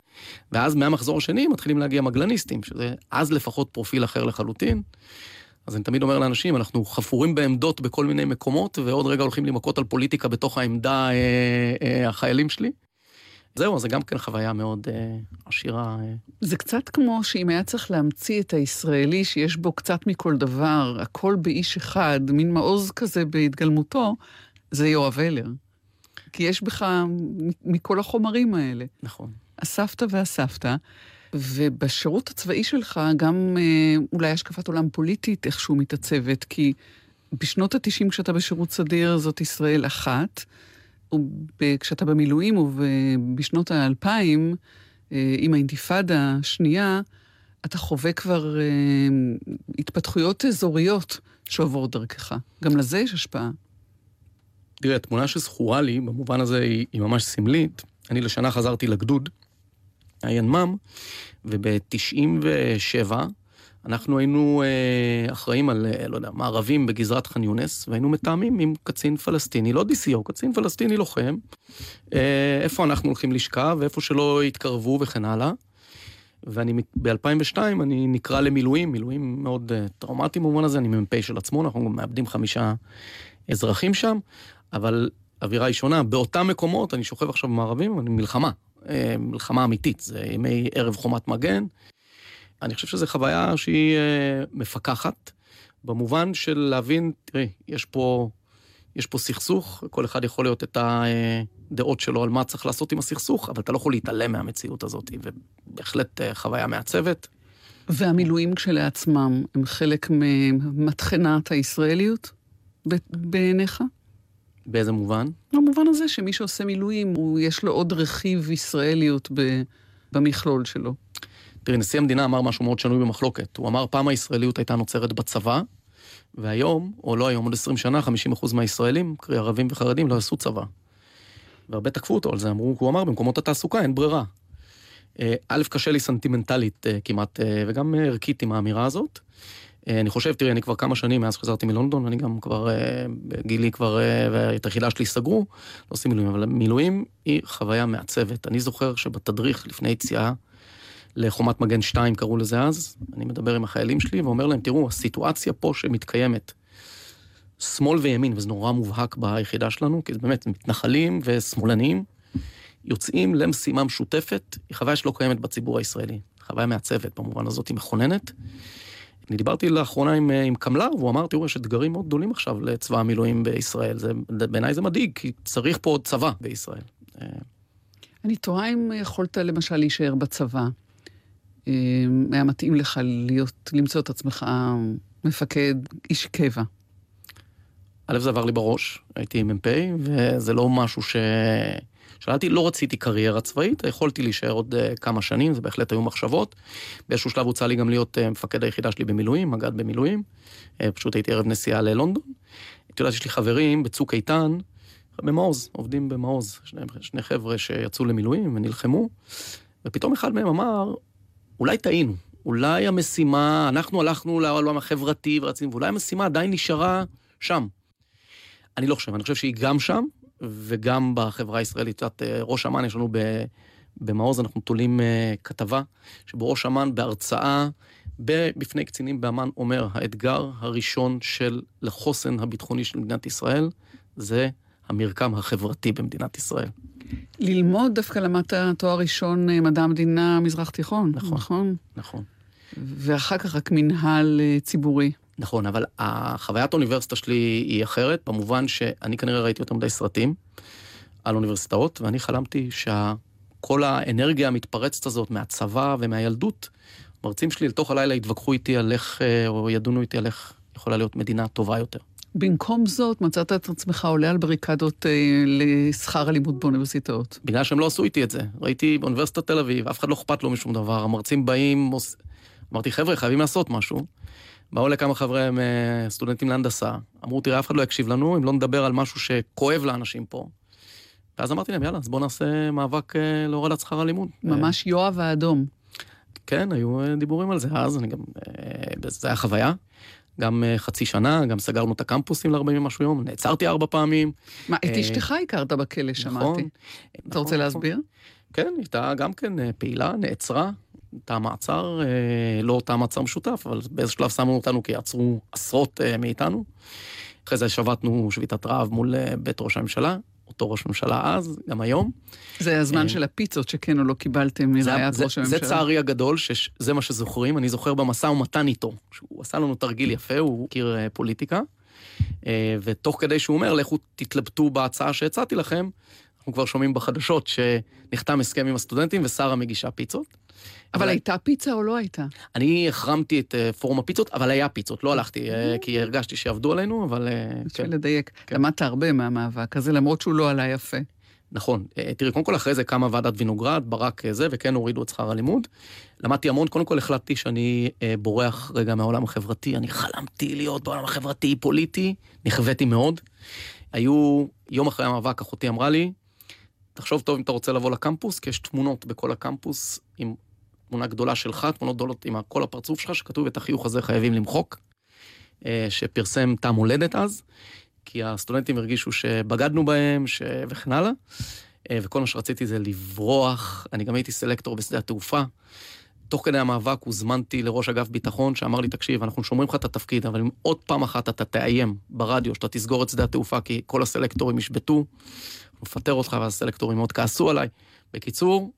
ואז מהמחזור השני מתחילים להגיע מגלניסטים, שזה אז לפחות פרופיל אחר לחלוטין. אז אני תמיד אומר לאנשים, אנחנו חפורים בעמדות בכל מיני מקומות, ועוד רגע הולכים למכות על פוליטיקה בתוך העמדה החיילים שלי. זהו, זה גם כן חוויה מאוד אה, עשירה. אה. זה קצת כמו שאם היה צריך להמציא את הישראלי, שיש בו קצת מכל דבר, הכל באיש אחד, מין מעוז כזה בהתגלמותו, זה יואב הלר. כי יש בך מכל החומרים האלה. נכון. הסבתא והסבתא, ובשירות הצבאי שלך גם אה, אולי השקפת עולם פוליטית איכשהו מתעצבת, כי בשנות ה-תשעים כשאתה בשירות סדיר זאת ישראל אחת, כשאתה במילואים ובשנות האלפיים, עם האינתיפאדה השנייה, אתה חווה כבר התפתחויות אזוריות שעוברות דרכך. גם לזה יש השפעה. תראה, התמונה שזכורה לי, במובן הזה היא ממש סמלית. אני לשנה חזרתי לגדוד, הינמ"ם, וב-תשעים ושבע אנחנו היינו אחראים על, לא יודע, מערבים בגזרת ח'אן יונס, והיינו מתאמים עם קצין פלסטיני, לא די סי או, קצין פלסטיני לוחם, איפה אנחנו הולכים לשכב, ואיפה שלא התקרבו וכן הלאה. ואני, ב-אלפיים ושתיים אני נקרא למילואים, מילואים מאוד טראומטיים במובן הזה, אני ממפה של עצמו, אנחנו מאבדים חמישה אזרחים שם, אבל אווירה היא שונה, באותם מקומות, אני שוכב עכשיו במערבים, אני מלחמה, מלחמה אמיתית, זה ימי ערב חומת מגן, אני חושב שזו חוויה שהיא מפקחת, במובן של להבין, תראי, יש פה, יש פה סכסוך, כל אחד יכול להיות את הדעות שלו על מה צריך לעשות עם הסכסוך, אבל אתה לא יכול להתעלם מהמציאות הזאת, ובהחלט חוויה מעצבת. והמילואים כשלעצמם הם חלק ממתחנת הישראליות בעיניך? באיזה מובן? במובן הזה שמי שעושה מילואים, יש לו עוד רכיב ישראליות במכלול שלו. תראי, נשיא המדינה אמר משהו מאוד שנוי במחלוקת. הוא אמר, פעם הישראליות הייתה נוצרת בצבא, והיום, או לא היום, עוד עשרים שנה, חמישים אחוז מהישראלים, קרי ערבים וחרדים, לא עשו צבא. והרבה תקפו אותו על זה, אמרו, הוא אמר, במקומות התעסוקה אין ברירה. א', קשה לי סנטימנטלית כמעט, וגם ערכית עם האמירה הזאת. אני חושב, תראי, אני כבר כמה שנים, מאז שחזרתי מלונדון, אני גם כבר, גילי כבר, ואת היחידה שלי סגרו, לא עושים מילואים, אבל מילואים היא חוויה מעצבת. אני זוכר שבתדריך, לפני יציאה, לחומת מגן שתיים, קראו לזה אז, אני מדבר עם החיילים שלי, ואומר להם, תראו, הסיטואציה פה שמתקיימת, שמאל וימין, וזה נורא מובהק ביחידה שלנו, כי זה באמת מתנחלים ושמאלנים, יוצאים למשימה משותפת, היא חוויה שלא קיימת בציבור הישראלי, חוויה מעצבת, במובן הזאת היא מכוננת. אני דיברתי לאחרונה עם, עם קמלר, והוא אמר, תראו, יש אתגרים מאוד גדולים עכשיו לצבא המילואים בישראל, זה, בעיניי זה מדאיג, כי צריך פה עוד צבא בישראל. אני תוהה אם יכולת למשל להישאר בצבא, היה מתאים לך להיות, למצוא את עצמך מפקד איש קבע. א', זה עבר לי בראש, הייתי מ"פ, וזה לא משהו ש... שאלתי, לא רציתי קריירה צבאית, יכולתי להישאר עוד כמה שנים, זה בהחלט היו מחשבות. באיזשהו שלב הוצא לי גם להיות מפקד היחידה שלי במילואים, מג"ד במילואים, פשוט הייתי ערב נסיעה ללונדון. הייתי יודעת, יש לי חברים בצוק איתן, במעוז, עובדים במעוז, שני, שני חבר'ה שיצאו למילואים ונלחמו, ופתאום אחד מהם אמר, אולי טעינו, אולי המשימה, אנחנו הלכנו לעולם החברתי ורצינו, ואולי המשימה עדיין נשארה שם. אני לא חושב, אני חושב שהיא גם שם, וגם בחברה הישראלית, ראש אמן יש לנו במעוז, אנחנו תולים כתבה, שבו ראש אמן בהרצאה, בפני קצינים באמן אומר, האתגר הראשון של לחוסן הביטחוני של מדינת ישראל, זה המרקם החברתי במדינת ישראל. ללמוד דווקא למדת תואר ראשון מדע המדינה מזרח תיכון. נכון, נכון. נכון. ואחר כך רק מנהל ציבורי. נכון, אבל החוויית האוניברסיטה שלי היא אחרת, במובן שאני כנראה ראיתי אותם די סרטים על אוניברסיטאות, ואני חלמתי שכל האנרגיה המתפרצת הזאת מהצבא ומהילדות, מרצים שלי לתוך הלילה התווכחו איתי על איך, או ידונו איתי על איך יכולה להיות מדינה טובה יותר. במקום זאת מצאת את עצמך עולה על בריקדות אה, לשכר הלימוד באוניברסיטאות. בגלל שהם לא עשו איתי את זה. ראיתי באוניברסיטת תל אביב, אף אחד לא אכפת לו משום דבר, המרצים באים, עוש... אמרתי, חבר'ה, חייבים לעשות משהו. באו לכמה חבר'ה הם אה, סטודנטים להנדסה, אמרו, תראה, אף אחד לא יקשיב לנו, אם לא נדבר על משהו שכואב לאנשים פה. ואז אמרתי להם, יאללה, אז בואו נעשה מאבק אה, להורדת שכר הלימוד. ממש אה... יואב האדום. כן, היו אה, דיבורים על זה, אז אני גם, אה, זה היה חוויה. גם חצי שנה, גם סגרנו את הקמפוסים לארבעים ומשהו יום, נעצרתי ארבע פעמים. מה, את אשתך הכרת בכלא, שמעתי. אתה רוצה להסביר? כן, הייתה גם כן פעילה, נעצרה, תא מעצר, לא תא מעצר משותף, אבל באיזה שלב שמו אותנו, כי יעצרו עשרות מאיתנו. אחרי זה שבתנו שביתת רעב מול בית ראש הממשלה, אותו ראש ממשלה אז, גם היום. זה הזמן של הפיצות שכן או לא קיבלתם מראיית ראש הממשלה. זה צערי הגדול, שזה מה שזוכרים, אני זוכר במסע ומתן איתו, שהוא עשה לנו תרגיל יפה, הוא מכיר פוליטיקה, ותוך כדי שהוא אומר, לכו תתלבטו בהצעה שהצעתי לכם, אנחנו כבר שומעים בחדשות שנחתם הסכם עם הסטודנטים, ושרה מגישה פיצות. אבל הייתה פיצה או לא הייתה? אני החרמתי את פורום הפיצות, אבל היה פיצות, לא הלכתי, כי הרגשתי שעבדו עלינו, אבל... אפשר לדייק, למדת הרבה מהמאבק הזה, למרות שהוא לא עלה יפה. נכון, תראי, קודם כל אחרי זה קמה ועדת וינוגרד, ברק זה, וכן הורידו את שכר הלימוד. למדתי המון, קודם כל החלטתי שאני בורח רגע מהעולם החברתי, אני חלמתי להיות בעולם החברתי פוליטי, נכוויתי מאוד. היו, יום אחרי המאבק, אחותי אמרה לי, תחשוב טוב אם אתה רוצה לבוא לקמפוס, כי יש תמונות בכל הקמפוס עם תמונה גדולה שלך, תמונות גדולות עם כל הפרצוף שלך, שכתוב את החיוך הזה חייבים למחוק, שפרסם תם הולדת אז, כי הסטודנטים הרגישו שבגדנו בהם, ש... וכן הלאה, וכל מה שרציתי זה לברוח, אני גם הייתי סלקטור בשדה התעופה, תוך כדי המאבק הוזמנתי לראש אגף ביטחון, שאמר לי, תקשיב, אנחנו שומרים לך את התפקיד, אבל אם עוד פעם אחת אתה תאיים ברדיו, שאתה תסגור את שדה התעופה, כי כל הסלקטורים ישבטו, ופטר אותך, והסלקטורים מאוד כעסו עליי. בקיצור,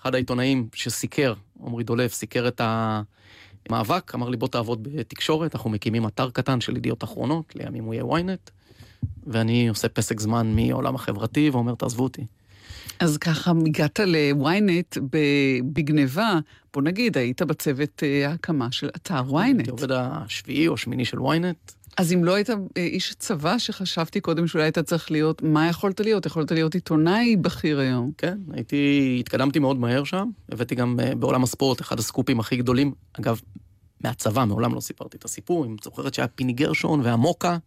אחד העיתונאים שסיקר, עמרי דולף, סיקר את המאבק, אמר לי, בוא תעבוד בתקשורת, אנחנו מקימים אתר קטן של ידיעות אחרונות, לימים הוא יהיה וויינט, ואני עושה פסק זמן מעולם החברתי, ואומר, תעזבו אותי. אז ככה הגעת לוויינט בגניבה, בוא נגיד, היית בצוות ההקמה של אתר וויינט. הייתי עובד השביעי או שמיני של וויינט. אז אם לא היית איש צבא שחשבתי קודם שאולי היית צריך להיות, מה יכולת להיות? יכולת להיות עיתונאי בכיר היום. כן, הייתי, התקדמתי מאוד מהר שם, הבאתי גם בעולם הספורט, אחד הסקופים הכי גדולים, אגב, מהצבא, מעולם לא סיפרתי את הסיפור, אם זוכרת שהיה פיני גרשון והמוקה,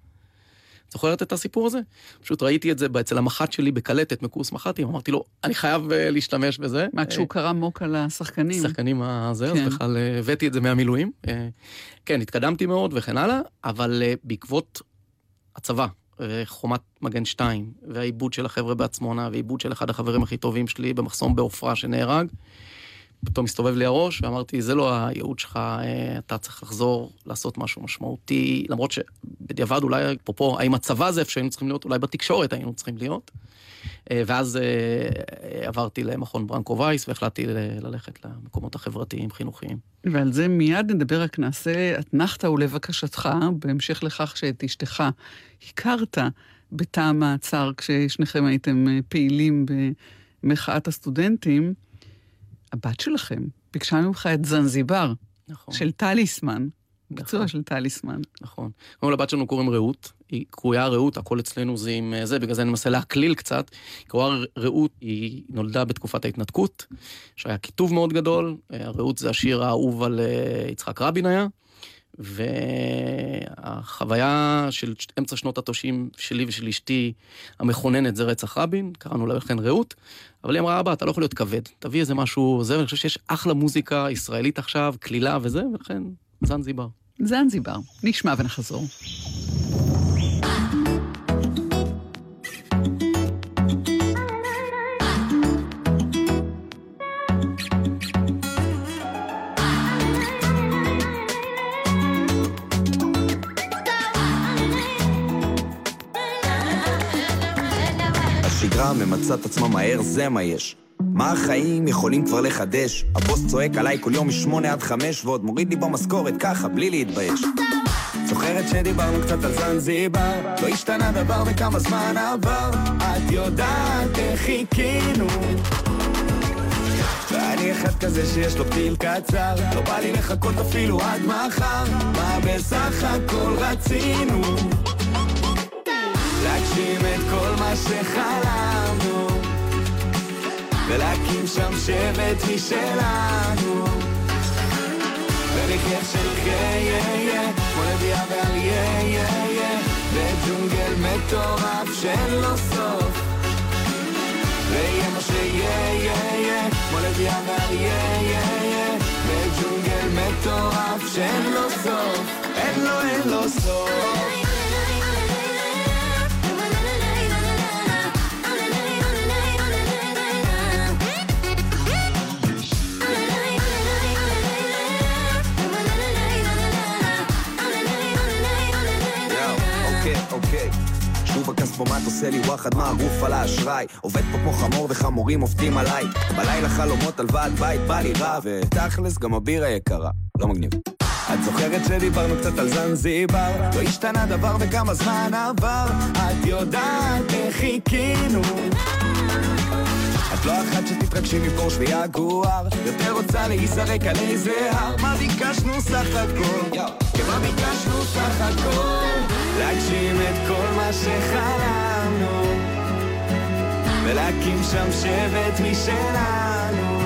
זוכרת את הסיפור הזה? פשוט ראיתי את זה אצל המח"ט שלי בקלטת מקורס מח"טים, אמרתי לו, אני חייב להשתמש בזה. מה, כשהוא קרא מוקה לשחקנים? שחקנים הזה, אז בכלל הבאתי את זה מהמילואים. כן, התקדמתי מאוד וכן הלאה, אבל בעקבות הצבא, חומת מגן שתיים, והעיבוד של החבר'ה בעצמונה, והעיבוד של אחד החברים הכי טובים שלי במחסום בעופרה שנהרג, פתאום הסתובב לי הראש, ואמרתי, זה לא הייעוד שלך, אתה צריך לחזור, לעשות משהו משמעותי, למרות שבדיעבד אולי, פרופו, האם הצבא זה איפה שהיינו צריכים להיות, אולי בתקשורת היינו צריכים להיות, ואז עברתי למכון ברנקו וייס, והחלטתי ללכת למקומות החברתיים, חינוכיים. ועל זה מיד נדבר, רק נעשה, את נחת ולבקשתך, בהמשך לכך שאת אשתך הכרת בטעם העצר, כששניכם הייתם פעילים במחאת הסטודנטים, הבת שלכם ביקשה ממך את זנזיבר, נכון. של טליסמן, נכון. בצורה של טליסמן. נכון. כמו לבת שלנו קוראים רעות, היא קרויה רעות, הכל אצלנו זה עם זה, בגלל זה אני מנסה להקליל קצת. קרויה רעות, היא נולדה בתקופת ההתנתקות, שהיה כיתוב מאוד גדול, רעות זה השיר האהוב על יצחק רבין היה, והחוויה של אמצע שנות התושים שלי ושל אשתי המכוננת זה רצח רבין, קראנו לה לכן רעות, אבל היא אמרה, אבא, אתה לא יכול להיות כבד, תביא איזה משהו, זה, ואני חושב שיש אחלה מוזיקה ישראלית עכשיו, כלילה וזה, ולכן זנזיבר. זנזיבר, נשמע ונחזור. ממצא את עצמה מהר, זה מה יש. מה החיים יכולים כבר לחדש? הבוס צועק עליי כל יום משמונה עד חמש, ועוד מוריד לי במשכורת ככה, בלי להתבייש. זוכרת שדיברנו קצת על זנזיבר, לא השתנה דבר וכמה זמן עבר. את יודעת איך חיכינו, ואני אחד כזה שיש לו פיל קצר, לא בא לי לחכות אפילו עד מחר. מה בסך הכל רצינו? להגשים את כל מה שחלמנו, ולהקים שם שבט משלנו, ונחיה שנחיה כמו לביאה ואריה, וג'ונגל מטורף שאין לו סוף, ויהיה מה שיהיה כמו לביאה ואריה, וג'ונגל מטורף שאין לו סוף, אין לו אין לו סוף. אוקיי, שוב הכספומט עושה לי וואחד, מה הגוף על האשראי, עובד פה כמו חמור וחמורים עובדים עליי, בלילה חלומות על ועד בית, בא לי רע, ותכלס גם הבירה יקרה, לא מגניב. את זוכרת שדיברנו קצת על זנזיבר, לא השתנה דבר וכמה זמן עבר, את יודעת איך חיכינו, את לא אחת שתתרגשי מפורש ויגואר, יותר רוצה להיזרק על איזה הר, מה ביקשנו סך הכל, מה ביקשנו סך הכל, להגשים את כל מה שחלמנו, ולהקים שם שבט משלנו,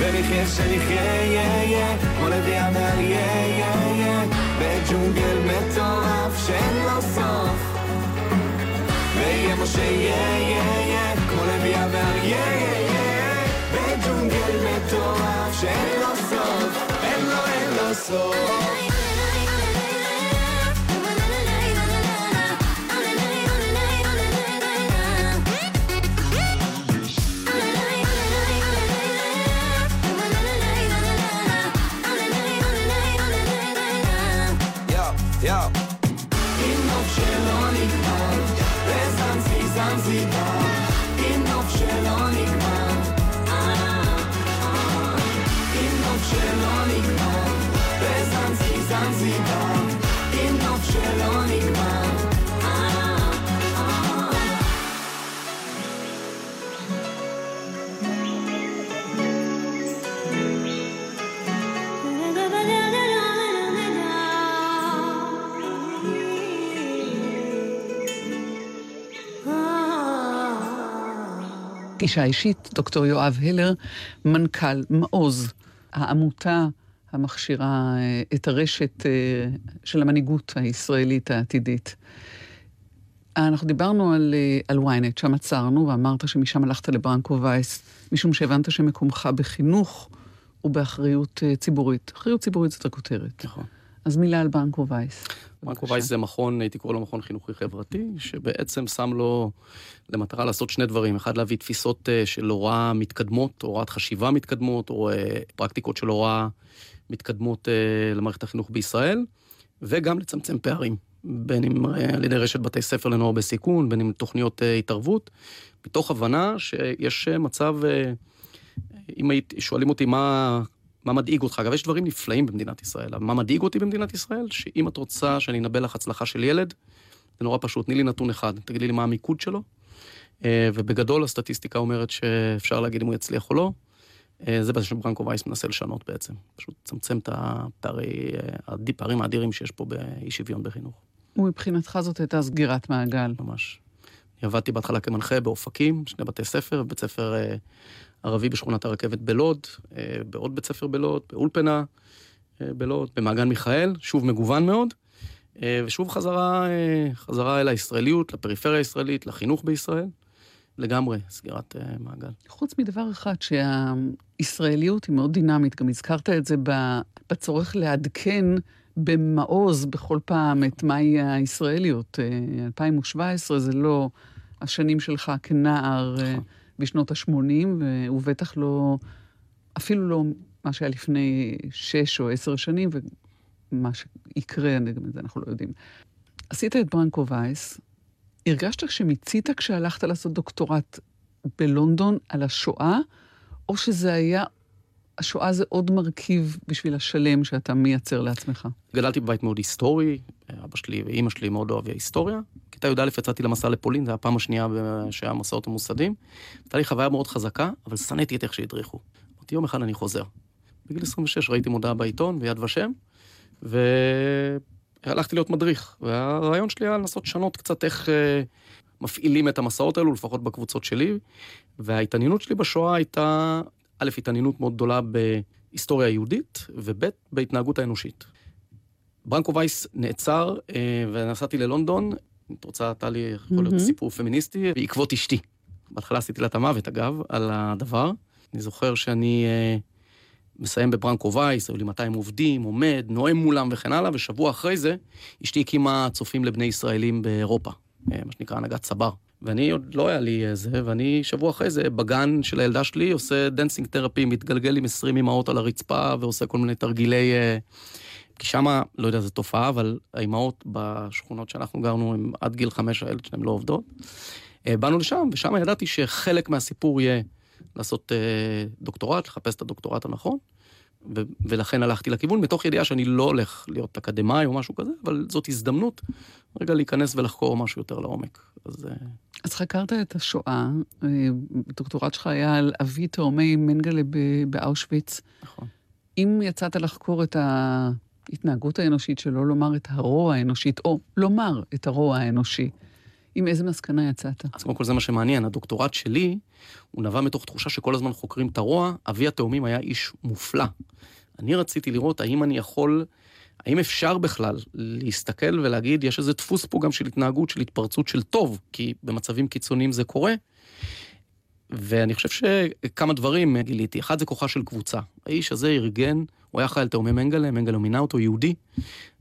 ונחיה שנחיה כמו לביאה ואריה, בג'ונגל מטורף שאין לו סוף, ויהיה מה שיהיה כמו לביאה ואריה, בג'ונגל מטורף שאין לו סוף, אין לו אין לו סוף. אישה אישית, דוקטור יואב הלר, מנכ"ל מעוז, העמותה המכשירה את הרשת של המנהיגות הישראלית העתידית. אנחנו דיברנו על, על וויינט, שם עצרנו, ואמרת שמשם הלכת לברנקו וייס, משום שהבנת שמקומך בחינוך ובאחריות ציבורית. אחריות ציבורית זאת הכותרת. נכון. אז מילה על ברנקו וייס. ברנקו וייס זה מכון, הייתי קורא לו מכון חינוכי חברתי, שבעצם שם לו למטרה לעשות שני דברים. אחד, להביא תפיסות של הוראה מתקדמות, הוראת חשיבה מתקדמות, או פרקטיקות של הוראה מתקדמות למערכת החינוך בישראל, וגם לצמצם פערים, בין אם על ידי רשת בתי ספר לנוער בסיכון, בין אם תוכניות התערבות, מתוך הבנה שיש מצב, אם שואלים אותי מה... מה מדאיג אותך? אגב, יש דברים נפלאים במדינת ישראל. מה מדאיג אותי במדינת ישראל? שאם את רוצה שאני אנבא לך הצלחה של ילד, זה נורא פשוט, תני לי נתון אחד, תגידי לי מה המיקוד שלו, ובגדול הסטטיסטיקה אומרת שאפשר להגיד אם הוא יצליח או לא. זה בעצם שברנקו וייס מנסה לשנות בעצם. פשוט צמצם את הפערים האדירים שיש פה באי שוויון בחינוך. ומבחינתך זאת הייתה סגירת מעגל. ממש. עבדתי בהתחלה כמנחה באופקים, שני בתי ספר, בית ספר ערבי בשכונת הרכבת בלוד, בעוד בית ספר בלוד, באולפנה בלוד, במעגן מיכאל, שוב מגוון מאוד, ושוב חזרה, חזרה אל הישראליות, לפריפריה הישראלית, לחינוך בישראל, לגמרי סגירת מעגל. חוץ מדבר אחד, שהישראליות היא מאוד דינמית, גם הזכרת את זה בצורך לעדכן במעוז בכל פעם את מהי הישראליות. אלפיים ושבע עשרה זה לא השנים שלך כנער בשנות ה-שמונים, ובטח לא, אפילו לא מה שהיה לפני שש או עשר שנים, ומה שיקרה, אנחנו לא יודעים. עשית את ברנקו וייס, הרגשת שמצית כשהלכת לעשות דוקטורט בלונדון על השואה, או שזה היה, השואה זה עוד מרכיב בשביל השלם שאתה מייצר לעצמך? גדלתי בבית מאוד היסטורי, אבא שלי ואימא שלי מאוד אוהבי ההיסטוריה. כיתה י"א יצאתי למסע לפולין, זה הפעם השנייה שהיה המסעות המוסדים. הייתה לי חוויה מאוד חזקה, אבל שנאתי את איך שהדריכו. אמרתי, יום אחד אני חוזר. בגיל עשרים ושש ראיתי מודעה בעיתון, ביד ושם, והלכתי להיות מדריך. והרעיון שלי היה לנסות שנות קצת איך מפעילים את המסעות האלו, לפחות בקבוצות שלי. וההתעניינות שלי בשואה הייתה א', התעניינות מאוד גדולה בהיסטוריה היהודית, וב' בהתנהגות האנושית. ברנקו וייס נעצר, ונסעתי ללונדון, את רוצה, אתה לי יכול להיות סיפור פמיניסטי, בעקבות אשתי. בהתחלה עשיתי לה את המוות, אגב, על הדבר. אני זוכר שאני מסיים בברנקו וייס, היו לי מאתיים עובדים, עומד, נואם מולם וכן הלאה, ושבוע אחרי זה, אשתי הקימה צופים לבני ישראלים באירופה, מה שנקרא הנהגת צבר. ואני עוד לא היה לי זה, ואני שבוע אחרי זה, בגן של הילדה שלי, עושה דנסינג תרפי, מתגלגל עם עשרים אמהות על הרצפה, ועושה כל מיני תרגילי, כי שמה, לא יודע, זו תופעה, אבל האמהות בשכונות שאנחנו גרנו, הם עד גיל חמש, הילד שלהם לא עובדות. באנו לשם, ושם ידעתי שחלק מהסיפור יהיה לעשות דוקטורט, לחפש את הדוקטורט הנכון, ו- ולכן הלכתי לכיוון, מתוך ידיעה שאני לא הולך להיות אקדמאי או משהו כזה, אבל זאת הזדמנות רגע להיכנס ולחקור משהו יותר לעומק. אז, אז חקרת את השואה, דוקטורט שלך היה על אבי תאומי מנגלה באושוויץ. נכון. אם יצאת לחקור את ההתנהגות האנושית שלו, לומר את הרוע האנושית, או לומר את הרוע האנושי, עם איזה מסקנה יצאת? אז קודם כל זה מה שמעניין, הדוקטורט שלי, הוא נבע מתוך תחושה שכל הזמן חוקרים את הרוע, אבי התאומים היה איש מופלא. אני רציתי לראות האם אני יכול, האם אפשר בכלל להסתכל ולהגיד, יש איזה דפוס פה גם של התנהגות, של התפרצות של טוב, כי במצבים קיצוניים זה קורה, ואני חושב שכמה דברים גיליתי. אחד, זה כוחה של קבוצה. האיש הזה ארגן, הוא היה חייל תאומי מנגלה, מנגלה מינה אותו, יהודי,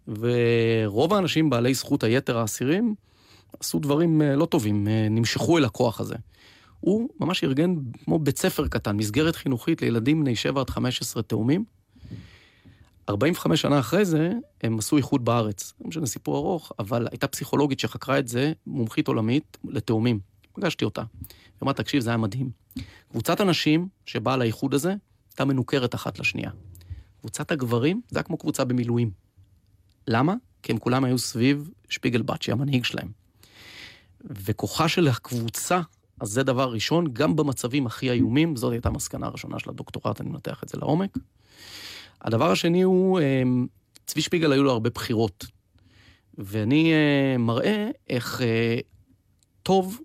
ורוב האנשים בעלי זכות היתר העשירים, עשו דברים לא טובים, נמשכו אל הכוח הזה. הוא ממש ארגן כמו בית ספר קטן, מסגרת חינוכית לילדים בני שבע עד חמש עשרה תאומים. ארבעים וחמש שנה אחרי זה, הם עשו איחוד בארץ. לא משנה, סיפור ארוך, אבל הייתה פסיכולוגית שחקרה את זה, מומחית עולמית לתאומים. פגשתי אותה. ואמרה, תקשיב, זה היה מדהים. קבוצת הנשים שבאה לאיחוד הזה, הייתה מנוכרת אחת לשנייה. קבוצת הגברים, זה היה כמו קבוצה במילואים. למה? כי הם כולם היו סביב שפיגל בצ'י, המנהיג שלהם. וכוחה של הקבוצה, אז זה דבר ראשון, גם במצבים הכי איומים, זאת הייתה המסקנה הראשונה של הדוקטורט, אני מנתח את זה לעומק. הדבר השני הוא, צבי שפיגל היו לו הרבה בחירות, ואני מראה איך טוב,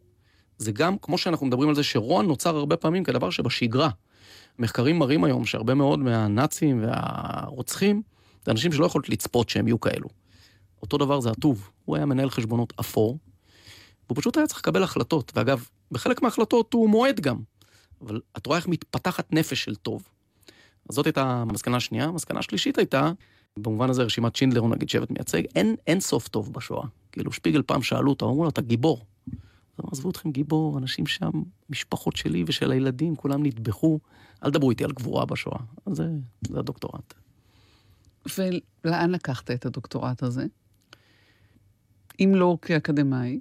זה גם, כמו שאנחנו מדברים על זה, שרוע נוצר הרבה פעמים כדבר שבשגרה. מחקרים מראים היום שהרבה מאוד מהנאצים והרוצחים, זה אנשים שלא יכולת לצפות שהם יהיו כאלו. אותו דבר זה הטוב, הוא היה מנהל חשבונות אפור, הוא פשוט היה צריך לקבל החלטות, ואגב, בחלק מההחלטות הוא מועד גם, אבל את רואה איך מתפתחת נפש של טוב. אז זאת הייתה המסקנה השנייה. המסקנה השלישית הייתה, במובן הזה רשימת שינדלר הוא נגיד שבט מייצג, אין, אין סוף טוב בשואה. כאילו שפיגל פעם שאלו אותה, אמרו לו, אתה גיבור. אז עזבו אתכם גיבור, אנשים שם, משפחות שלי ושל הילדים, כולם נטבחו, אל דברו איתי על גבורה בשואה. אז זה, זה הדוקטורט. ולאן לקחת את הדוקטורט הזה? אם לא כאקדמאי?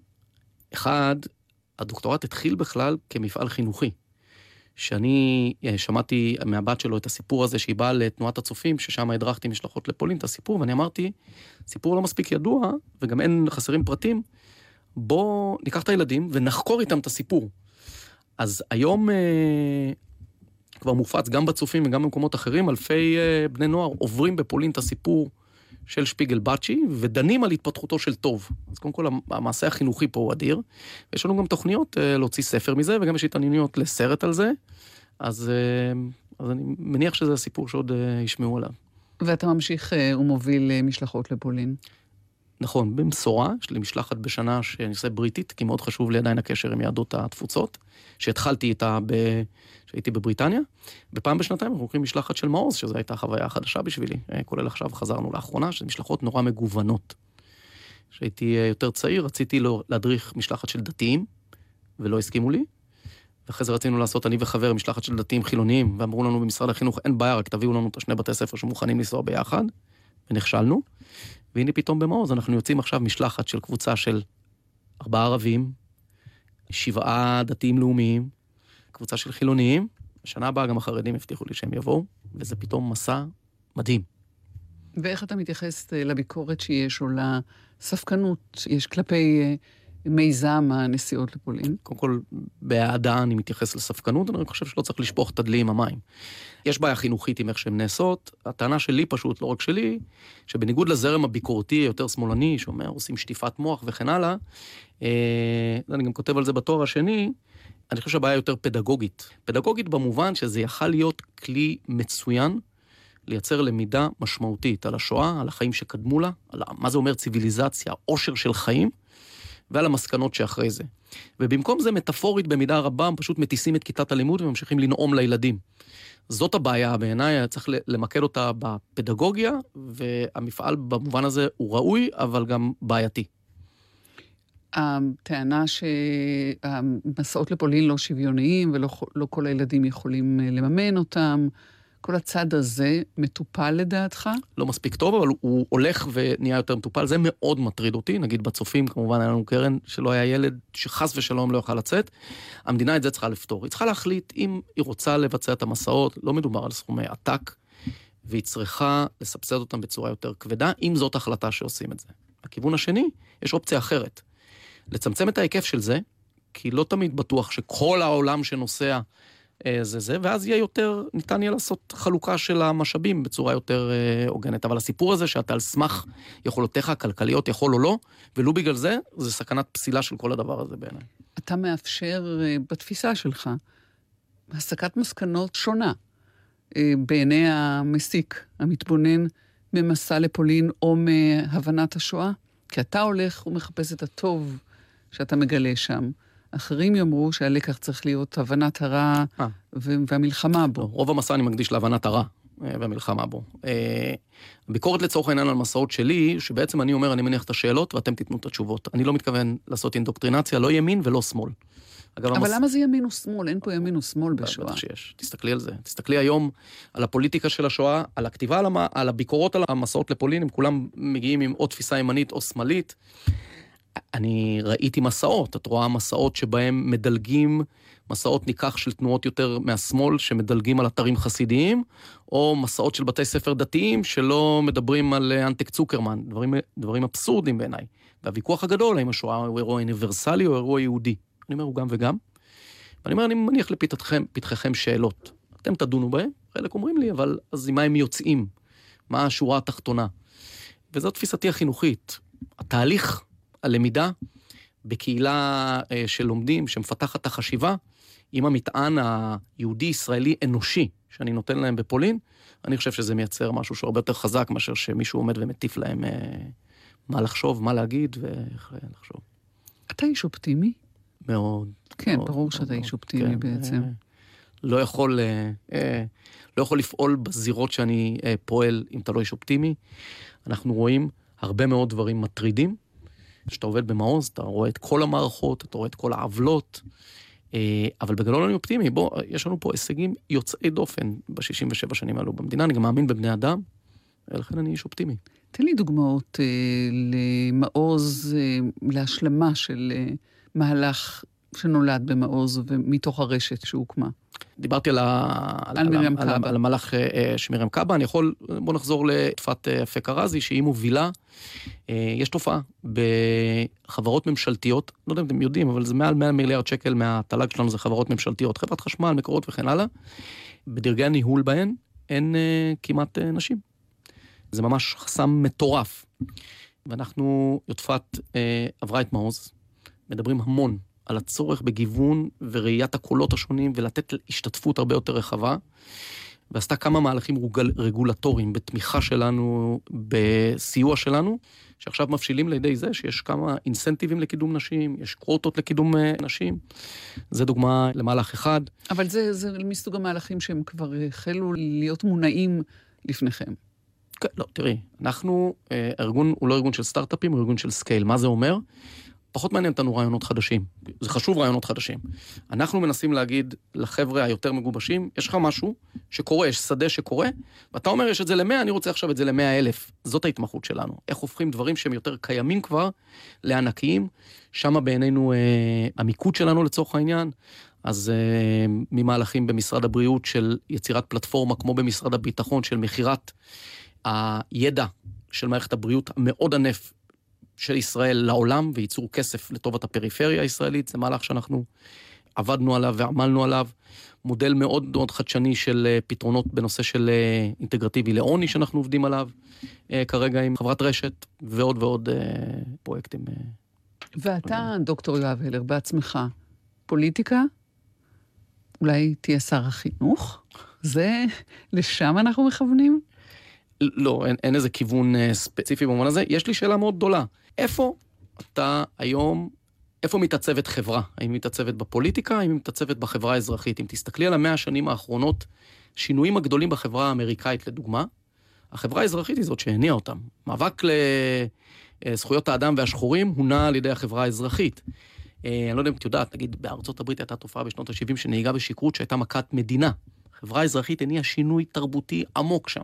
אחד, הדוקטורט התחיל בכלל כמפעל חינוכי. שאני שמעתי מהבת שלו את הסיפור הזה שהיא באה לתנועת הצופים, ששם הדרכתי משלחות לפולין את הסיפור, ואני אמרתי, סיפור לא מספיק ידוע, וגם אין חסרים פרטים, בוא ניקח את הילדים ונחקור איתם את הסיפור. אז היום אה, כבר מופץ גם בצופים וגם במקומות אחרים, אלפי אה, בני נוער עוברים בפולין את הסיפור של שפיגל בצ'י, ודנים על התפתחותו של טוב. אז קודם כל, המעשה החינוכי פה הוא אדיר, ויש לנו גם תוכניות להוציא ספר מזה, וגם יש התענייניות לסרט על זה, אז, אז אני מניח שזה הסיפור שעוד ישמעו עליו. ואתה ממשיך ומוביל משלחות לפולין? נכון, במשורה, יש לי משלחת בשנה שאני עושה בריטית, כי מאוד חשוב לי עדיין הקשר עם יהדות התפוצות, שהתחלתי איתה ב... שהייתי בבריטניה, ופעם בשנתיים אנחנו הולכים משלחת של מעוז, שזו הייתה חוויה חדשה בשבילי, כולל עכשיו חזרנו לאחרונה, שזה משלחות נורא מגוונות. כשהייתי יותר צעיר, רציתי להדריך משלחת של דתיים, ולא הסכימו לי, ואחרי זה רצינו לעשות אני וחבר משלחת של דתיים חילוניים, ואמרו לנו במשרד החינוך, אין בעיה, רק תביאו לנו את שני בתי ספר שמוכנים לנסוע ביחד, ונכשלנו. והנה פתאום במעוז, אנחנו יוצאים עכשיו משלחת של קבוצה של ארבעה ערבים, שבעה דתיים לאומיים, קבוצה של חילוניים, בשנה הבאה גם החרדים הבטיחו לי שהם יבואו, וזה פתאום מסע מדהים. ואיך אתה מתייחס לביקורת שיש, או לספקנות, יש כלפי מיזם הנסיעות לפולין? קודם כל, בהעדה אני מתייחס לספקנות, אני חושב שלא צריך לשפוך תדלי עם המים. יש בעיה חינוכית עם איך שהן נעשות, הטענה שלי פשוט, לא רק שלי, שבניגוד לזרם הביקורתי יותר שמאלני, שאומר, עושים שטיפת מוח וכן הלאה, אני גם כותב על זה בתואר השני, אני חושב שהבעיה יותר פדגוגית. פדגוגית במובן שזה יכל להיות כלי מצוין, לייצר למידה משמעותית על השואה, על החיים שקדמו לה, על מה זה אומר ציוויליזציה, עושר של חיים, ועל המסקנות שאחרי זה. ובמקום זה, מטאפורית במידה רבה, הם פשוט מטיסים את כיתת הלימוד וממשיכים לנעום לילדים. זאת הבעיה, בעיניי, צריך למקד אותה בפדגוגיה, והמפעל במובן הזה הוא ראוי, אבל גם בעייתי. הטענה שהמסעות לפולין לא שוויוניים, ולא לא כל הילדים יכולים לממן אותם, כל הצד הזה מטופל לדעתך? לא מספיק טוב, אבל הוא הולך ונהיה יותר מטופל. זה מאוד מטריד אותי. נגיד בצופים, כמובן, היה לנו קרן שלא היה ילד שחס ושלום לא יוכל לצאת. המדינה את זה צריכה לפתור. היא צריכה להחליט אם היא רוצה לבצע את המסעות, לא מדובר על סכומי עתק, והיא צריכה לסבסד אותם בצורה יותר כבדה, אם זאת החלטה שעושים את זה. הכיוון השני, יש אופציה אחרת. לצמצם את ההיקף של זה, כי לא תמיד בטוח שכל העולם שנוסע זה זה, ואז יהיה יותר, ניתן יהיה לעשות חלוקה של המשאבים בצורה יותר הוגנת. אבל הסיפור הזה שאתה על סמך יכולותיך הכלכליות, יכול או לא, ולו בגלל זה, זה סכנת פסילה של כל הדבר הזה בעיניי. אתה מאפשר בתפיסה שלך הסקת מסקנות שונה בעיני המסיק, המתבונן ממסע לפולין או מהבנת השואה, כי אתה הולך ומחפש את הטוב שאתה מגלה שם. אחרים יאמרו שהלקח צריך להיות הבנת הרע והמלחמה בו. רוב המסע אני מקדיש להבנת הרע והמלחמה בו. הביקורת לצורך העניין על מסעות שלי, שבעצם אני אומר, אני מניח את השאלות ואתם תיתנו את התשובות. אני לא מתכוון לעשות אינדוקטרינציה, לא ימין ולא שמאל. אבל למה זה ימין ושמאל? אין פה ימין ושמאל בשואה. בטח שיש, תסתכלי על זה. תסתכלי היום על הפוליטיקה של השואה, על הכתיבה, על הביקורות על המסעות לפולין, הם כולם מגיעים עם או תפיסה ימנית או שמאלית. אני ראיתי מסעות, את רואה מסעות שבהם מדלגים, מסעות ניקח של תנועות יותר מהשמאל שמדלגים על אתרים חסידיים, או מסעות של בתי ספר דתיים שלא מדברים על אנטק צוקרמן, דברים, דברים אבסורדים בעיניי. והוויכוח הגדול, האם השואה הוא אירוע אוניברסלי או אירוע יהודי. אני אומר, הוא גם וגם. ואני אומר, אני מניח לפתחכם שאלות. אתם תדונו בהם, חלק אומרים לי, אבל אז עם מה הם יוצאים? מה השורה התחתונה? וזו תפיסתי החינוכית. התהליך הלמידה בקהילה שלומדים, שמפתחת את החשיבה, עם המטען היהודי-ישראלי אנושי, שאני נותן להם בפולין, אני חושב שזה מייצר משהו שהרבה יותר חזק, מאשר שמישהו עומד ומטיף להם מה לחשוב, מה להגיד, ואיך לחשוב. אתה איש אופטימי? מאוד. כן, ברור שאתה איש אופטימי בעצם. לא יכול, לא יכול לפעול בזירות שאני פועל אם אתה לא איש אופטימי. אנחנו רואים הרבה מאוד דברים מטרידים. כשאתה עובד במעוז, אתה רואה את כל המערכות, אתה רואה את כל העוולות, אבל בגדול אני אופטימי. בוא, יש לנו פה הישגים יוצאי דופן ב-שישים ושבע שנים עלו במדינה, אני גם מאמין בבני אדם, ולכן אני איש אופטימי. תן לי דוגמאות למעוז, להשלמה של מהלך שנולד במעוז ומתוך הרשת שהוקמה. דיברתי על המהלך של מירם קבהא, אני יכול, בוא נחזור לאתפת יפה קראזי, שהיא מובילה, יש תופעה בחברות ממשלתיות, לא יודע אם אתם יודעים, אבל זה מעל מאה מיליארד שקל מהתל"ג שלנו, זה חברות ממשלתיות, חברת חשמל, מקורות וכן הלאה, בדרגי הניהול בהן אין כמעט נשים. זה ממש חסם מטורף. ואנחנו, יוטפת עברה את מעוז, מדברים המון, על הצורך בגיוון וראיית הקולות השונים, ולתת השתתפות הרבה יותר רחבה, ועשתה כמה מהלכים רגולטוריים, בתמיכה שלנו, בסיוע שלנו, שעכשיו מפשילים לידי זה, שיש כמה אינסנטיבים לקידום נשים, יש קרוטות לקידום נשים, זה דוגמה למהלך אחד. אבל זה, זה מסוג המהלכים שהם כבר החלו להיות מונעים לפניכם. כן, לא, תראי, אנחנו, ארגון, הוא לא ארגון של סטארט-אפים, הוא ארגון של סקייל. מה זה אומר? פחות מעניין אותנו רעיונות חדשים. זה חשוב רעיונות חדשים. אנחנו מנסים להגיד לחבר'ה היותר מגובשים, יש לך משהו שקורה, יש שדה שקורה, ואתה אומר, יש את זה ל-מאה, אני רוצה עכשיו את זה ל-מאה אלף. זאת ההתמחות שלנו. איך הופכים דברים שהם יותר קיימים כבר, לענקיים, שמה בעינינו אה, המיקוד שלנו לצורך העניין, אז אה, ממהלכים במשרד הבריאות של יצירת פלטפורמה, כמו במשרד הביטחון, של מחירת הידע של מערכת הבריאות המאוד ענף, של ישראל לעולם, וייצור כסף לטובת הפריפריה הישראלית, זה מהלך שאנחנו עבדנו עליו ועמלנו עליו, מודל מאוד מאוד חדשני של פתרונות בנושא של אינטגרטיבי לעוני שאנחנו עובדים עליו, כרגע עם חברת רשת ועוד ועוד פרויקטים. ואתה, דוקטור יואב הלר, בעצמך, פוליטיקה, אולי תהיה שר החינוך, זה לשם אנחנו מכוונים? לא, אין, אין איזה כיוון ספציפי במובן הזה. יש לי שאלה מאוד גדולה. איפה אתה היום, איפה מתעצבת חברה? האם מתעצבת בפוליטיקה, האם מתעצבת בחברה האזרחית? אם תסתכלי על המאה השנים האחרונות, שינויים הגדולים בחברה האמריקאית, לדוגמה, החברה האזרחית היא זאת שהניעה אותם. מאבק לזכויות האדם והשחורים הונע על ידי החברה האזרחית. אני לא יודע אם את יודעת, נגיד, בארצות הברית הייתה תופעה בשנות ה-שבעים שנהיגה בשכרות שהייתה מכת מדינה. החברה האזרחית הניעה שינוי תרבותי עמוק שם.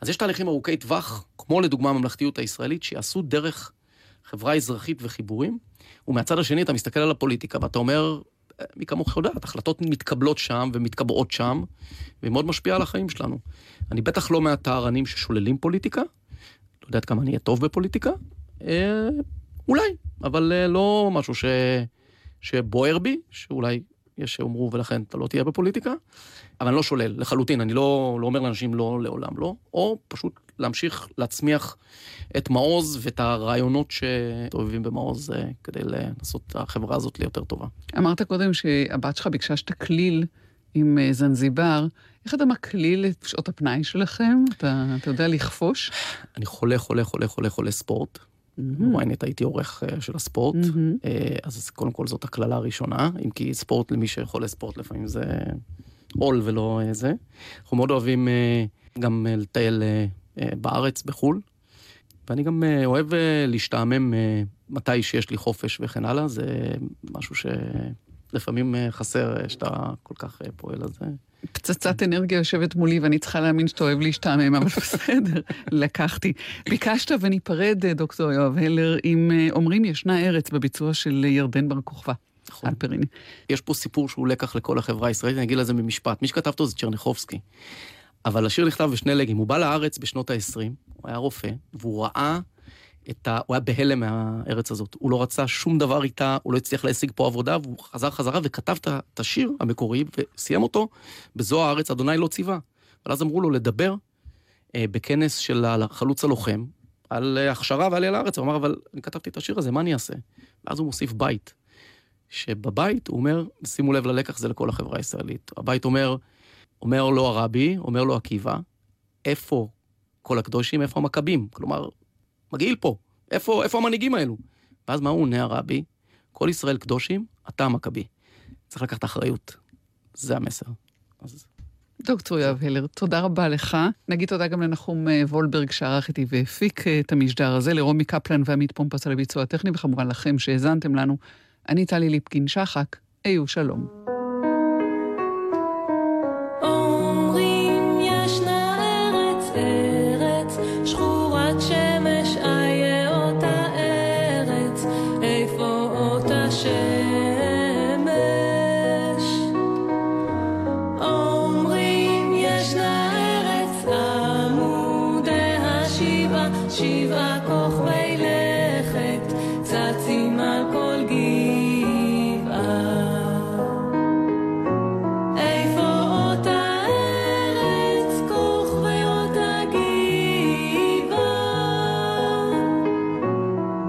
אז יש תהליכים ארוכי טווח, כמו לדוגמה הממלכתיות הישראלית, שיעשו דרך חברה אזרחית וחיבורים, ומהצד השני אתה מסתכל על הפוליטיקה, ואתה אומר, מי כמוך יודעת, החלטות מתקבלות שם ומתקבעות שם, ומאוד משפיעה על החיים שלנו. אני בטח לא מהטהרנים ששוללים פוליטיקה, לא יודעת כמה אני אהיה טוב בפוליטיקה, אה, אולי, אבל אה, לא משהו ש, שבוער בי, שאולי יש שאומרו, ולכן אתה לא תהיה בפוליטיקה, אבל אני לא שולל, לחלוטין, אני לא, לא אומר לאנשים לא, לעולם לא, או פשוט להמשיך להצמיח את מעוז ואת הרעיונות שתובבים במעוז כדי לנסות את החברה הזאת ליותר טובה. אמרת קודם שהבת שלך ביקשה שתקליל עם זנזיבר, איך אתה מקליל את שעות הפנאי שלכם? אתה, אתה יודע לכפוש? אני חולה, חולה, חולה, חולה, חולה ספורט. וויינט הייתי עורך של הספורט, אז קודם כל זאת הכללה הראשונה, אם כי ספורט למי שחולה ספורט לפעמים זה עול ולא זה. אנחנו מאוד אוהבים גם לטייל בארץ, בחול, ואני גם אוהב להשתעמם מתי שיש לי חופש וכן הלאה, זה משהו שלפעמים חסר שאתה כל כך פועל על זה. פצצת אנרגיה יושבת מולי, ואני צריכה להאמין שאתה אוהב להשתעמם, אבל בסדר, לקחתי. ביקשת וניפרד, דוקטור יואב הלר, אם אומרים ישנה ארץ בביצוע של ירדן בר כוכבא. נכון. אלפריני. יש פה סיפור שהוא לקח לכל החברה הישראלית, אני אגיד לזה במשפט. מי שכתב אותו זה צ'רניחובסקי. אבל השיר נכתב בשני לגים. הוא בא לארץ בשנות ה-עשרים, הוא היה רופא, והוא ראה את ה... הוא היה בהלם מהארץ הזאת. הוא לא רצה שום דבר איתה, הוא לא הצליח להשיג פה עבודה, והוא חזר חזרה וכתב את השיר המקורי, וסיים אותו, בזו הארץ, אדוני לא ציווה. אבל אז אמרו לו לדבר אה, בכנס של החלוץ הלוחם, על הכשרה ועלי על הארץ. הוא אמר, אבל אני כתבתי את השיר הזה, מה אני אעשה? ואז הוא מוסיף בית. שבבית הוא אומר, שימו לב ללקח, זה לכל החברה הישראלית. הבית אומר, אומר לו הרבי, אומר לו עקיבא, איפה כל הקדושים, איפה המכבים? כלומר, מגעיל פה, איפה, איפה המנהיגים האלו? ואז מה הוא עונה הרבי? כל ישראל קדושים, אתה המכבי. צריך לקחת אחריות. זה המסר. אז... דוקטור יואב הלר, תודה רבה לך. נגיד תודה גם לנחום וולברג שערך איתי והפיק את המשדר הזה, לרומי קפלן ועמית פומפס על הביצוע הטכני, וכמובן לכם שהזנתם לנו. אני טלי ליפקין שחק, היו שלום. אומרים ישנה ארץ ארץ, שחורת שמש איה אותה ארץ, איפה אותה שמש? שבעה כוכבי לכת צצים על כל גבעה, איפה אותה ארץ כוכבי אותה גבעה,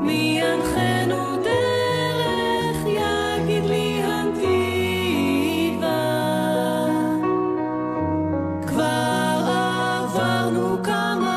מי ינחנו דרך יגיד לי הנתיבה, כבר עברנו כמה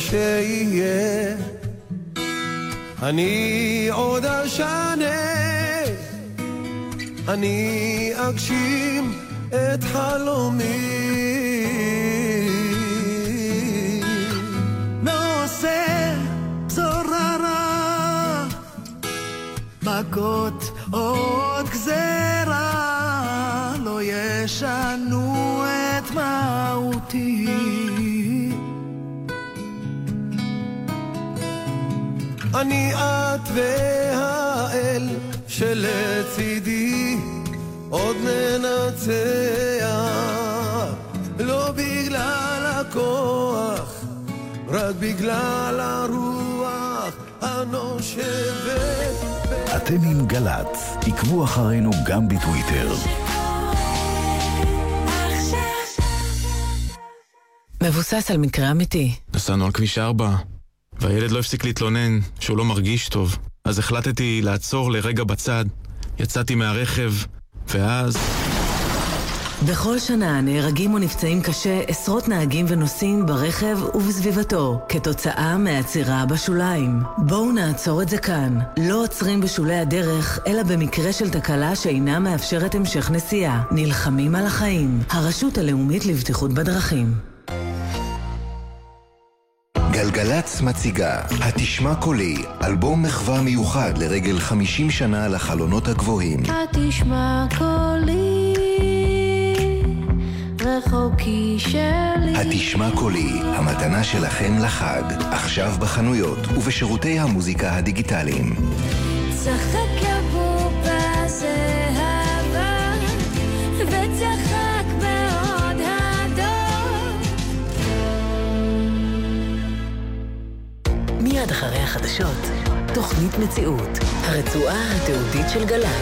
שיהיה, אני עוד אשנה, אני אגשים את חלומי, לא עושה בצורה רע, מכות עוד גזרה, לא ישנו את מהותי, אני את והאל שלצידי עוד ננצח, לא בגלל הכוח, רק בגלל הרוח הנושבת. אתם עם גלץ, עקבו אחרינו גם בטוויטר. מבוסס על מקרה אמיתי. נסענו על כביש ארבע והילד לא הפסיק להתלונן שהוא לא מרגיש טוב, אז החלטתי לעצור לרגע בצד, יצאתי מהרכב, ואז... בכל שנה נהרגים ונפצעים קשה עשרות נהגים ונוסעים ברכב ובסביבתו כתוצאה מהעצירה בשוליים. בואו נעצור את זה כאן. לא עוצרים בשולי הדרך אלא במקרה של תקלה שאינה מאפשרת המשך נסיעה. נלחמים על החיים. הרשות הלאומית לבטיחות בדרכים. גלגלץ מציגה התשמע קולי, אלבום מחווה מיוחד לרגל חמישים שנה לחלונות הגבוהים. התשמע קולי רחוקי שלי. התשמע קולי, המתנה שלכם לחג, עכשיו בחנויות ובשירותי המוזיקה הדיגיטליים. צחק יבוא בזהבה וצחק בעוד הדור. מיד אחרי החדשות, תוכנית מציאות, הרצועה התיעודית של גל"צ.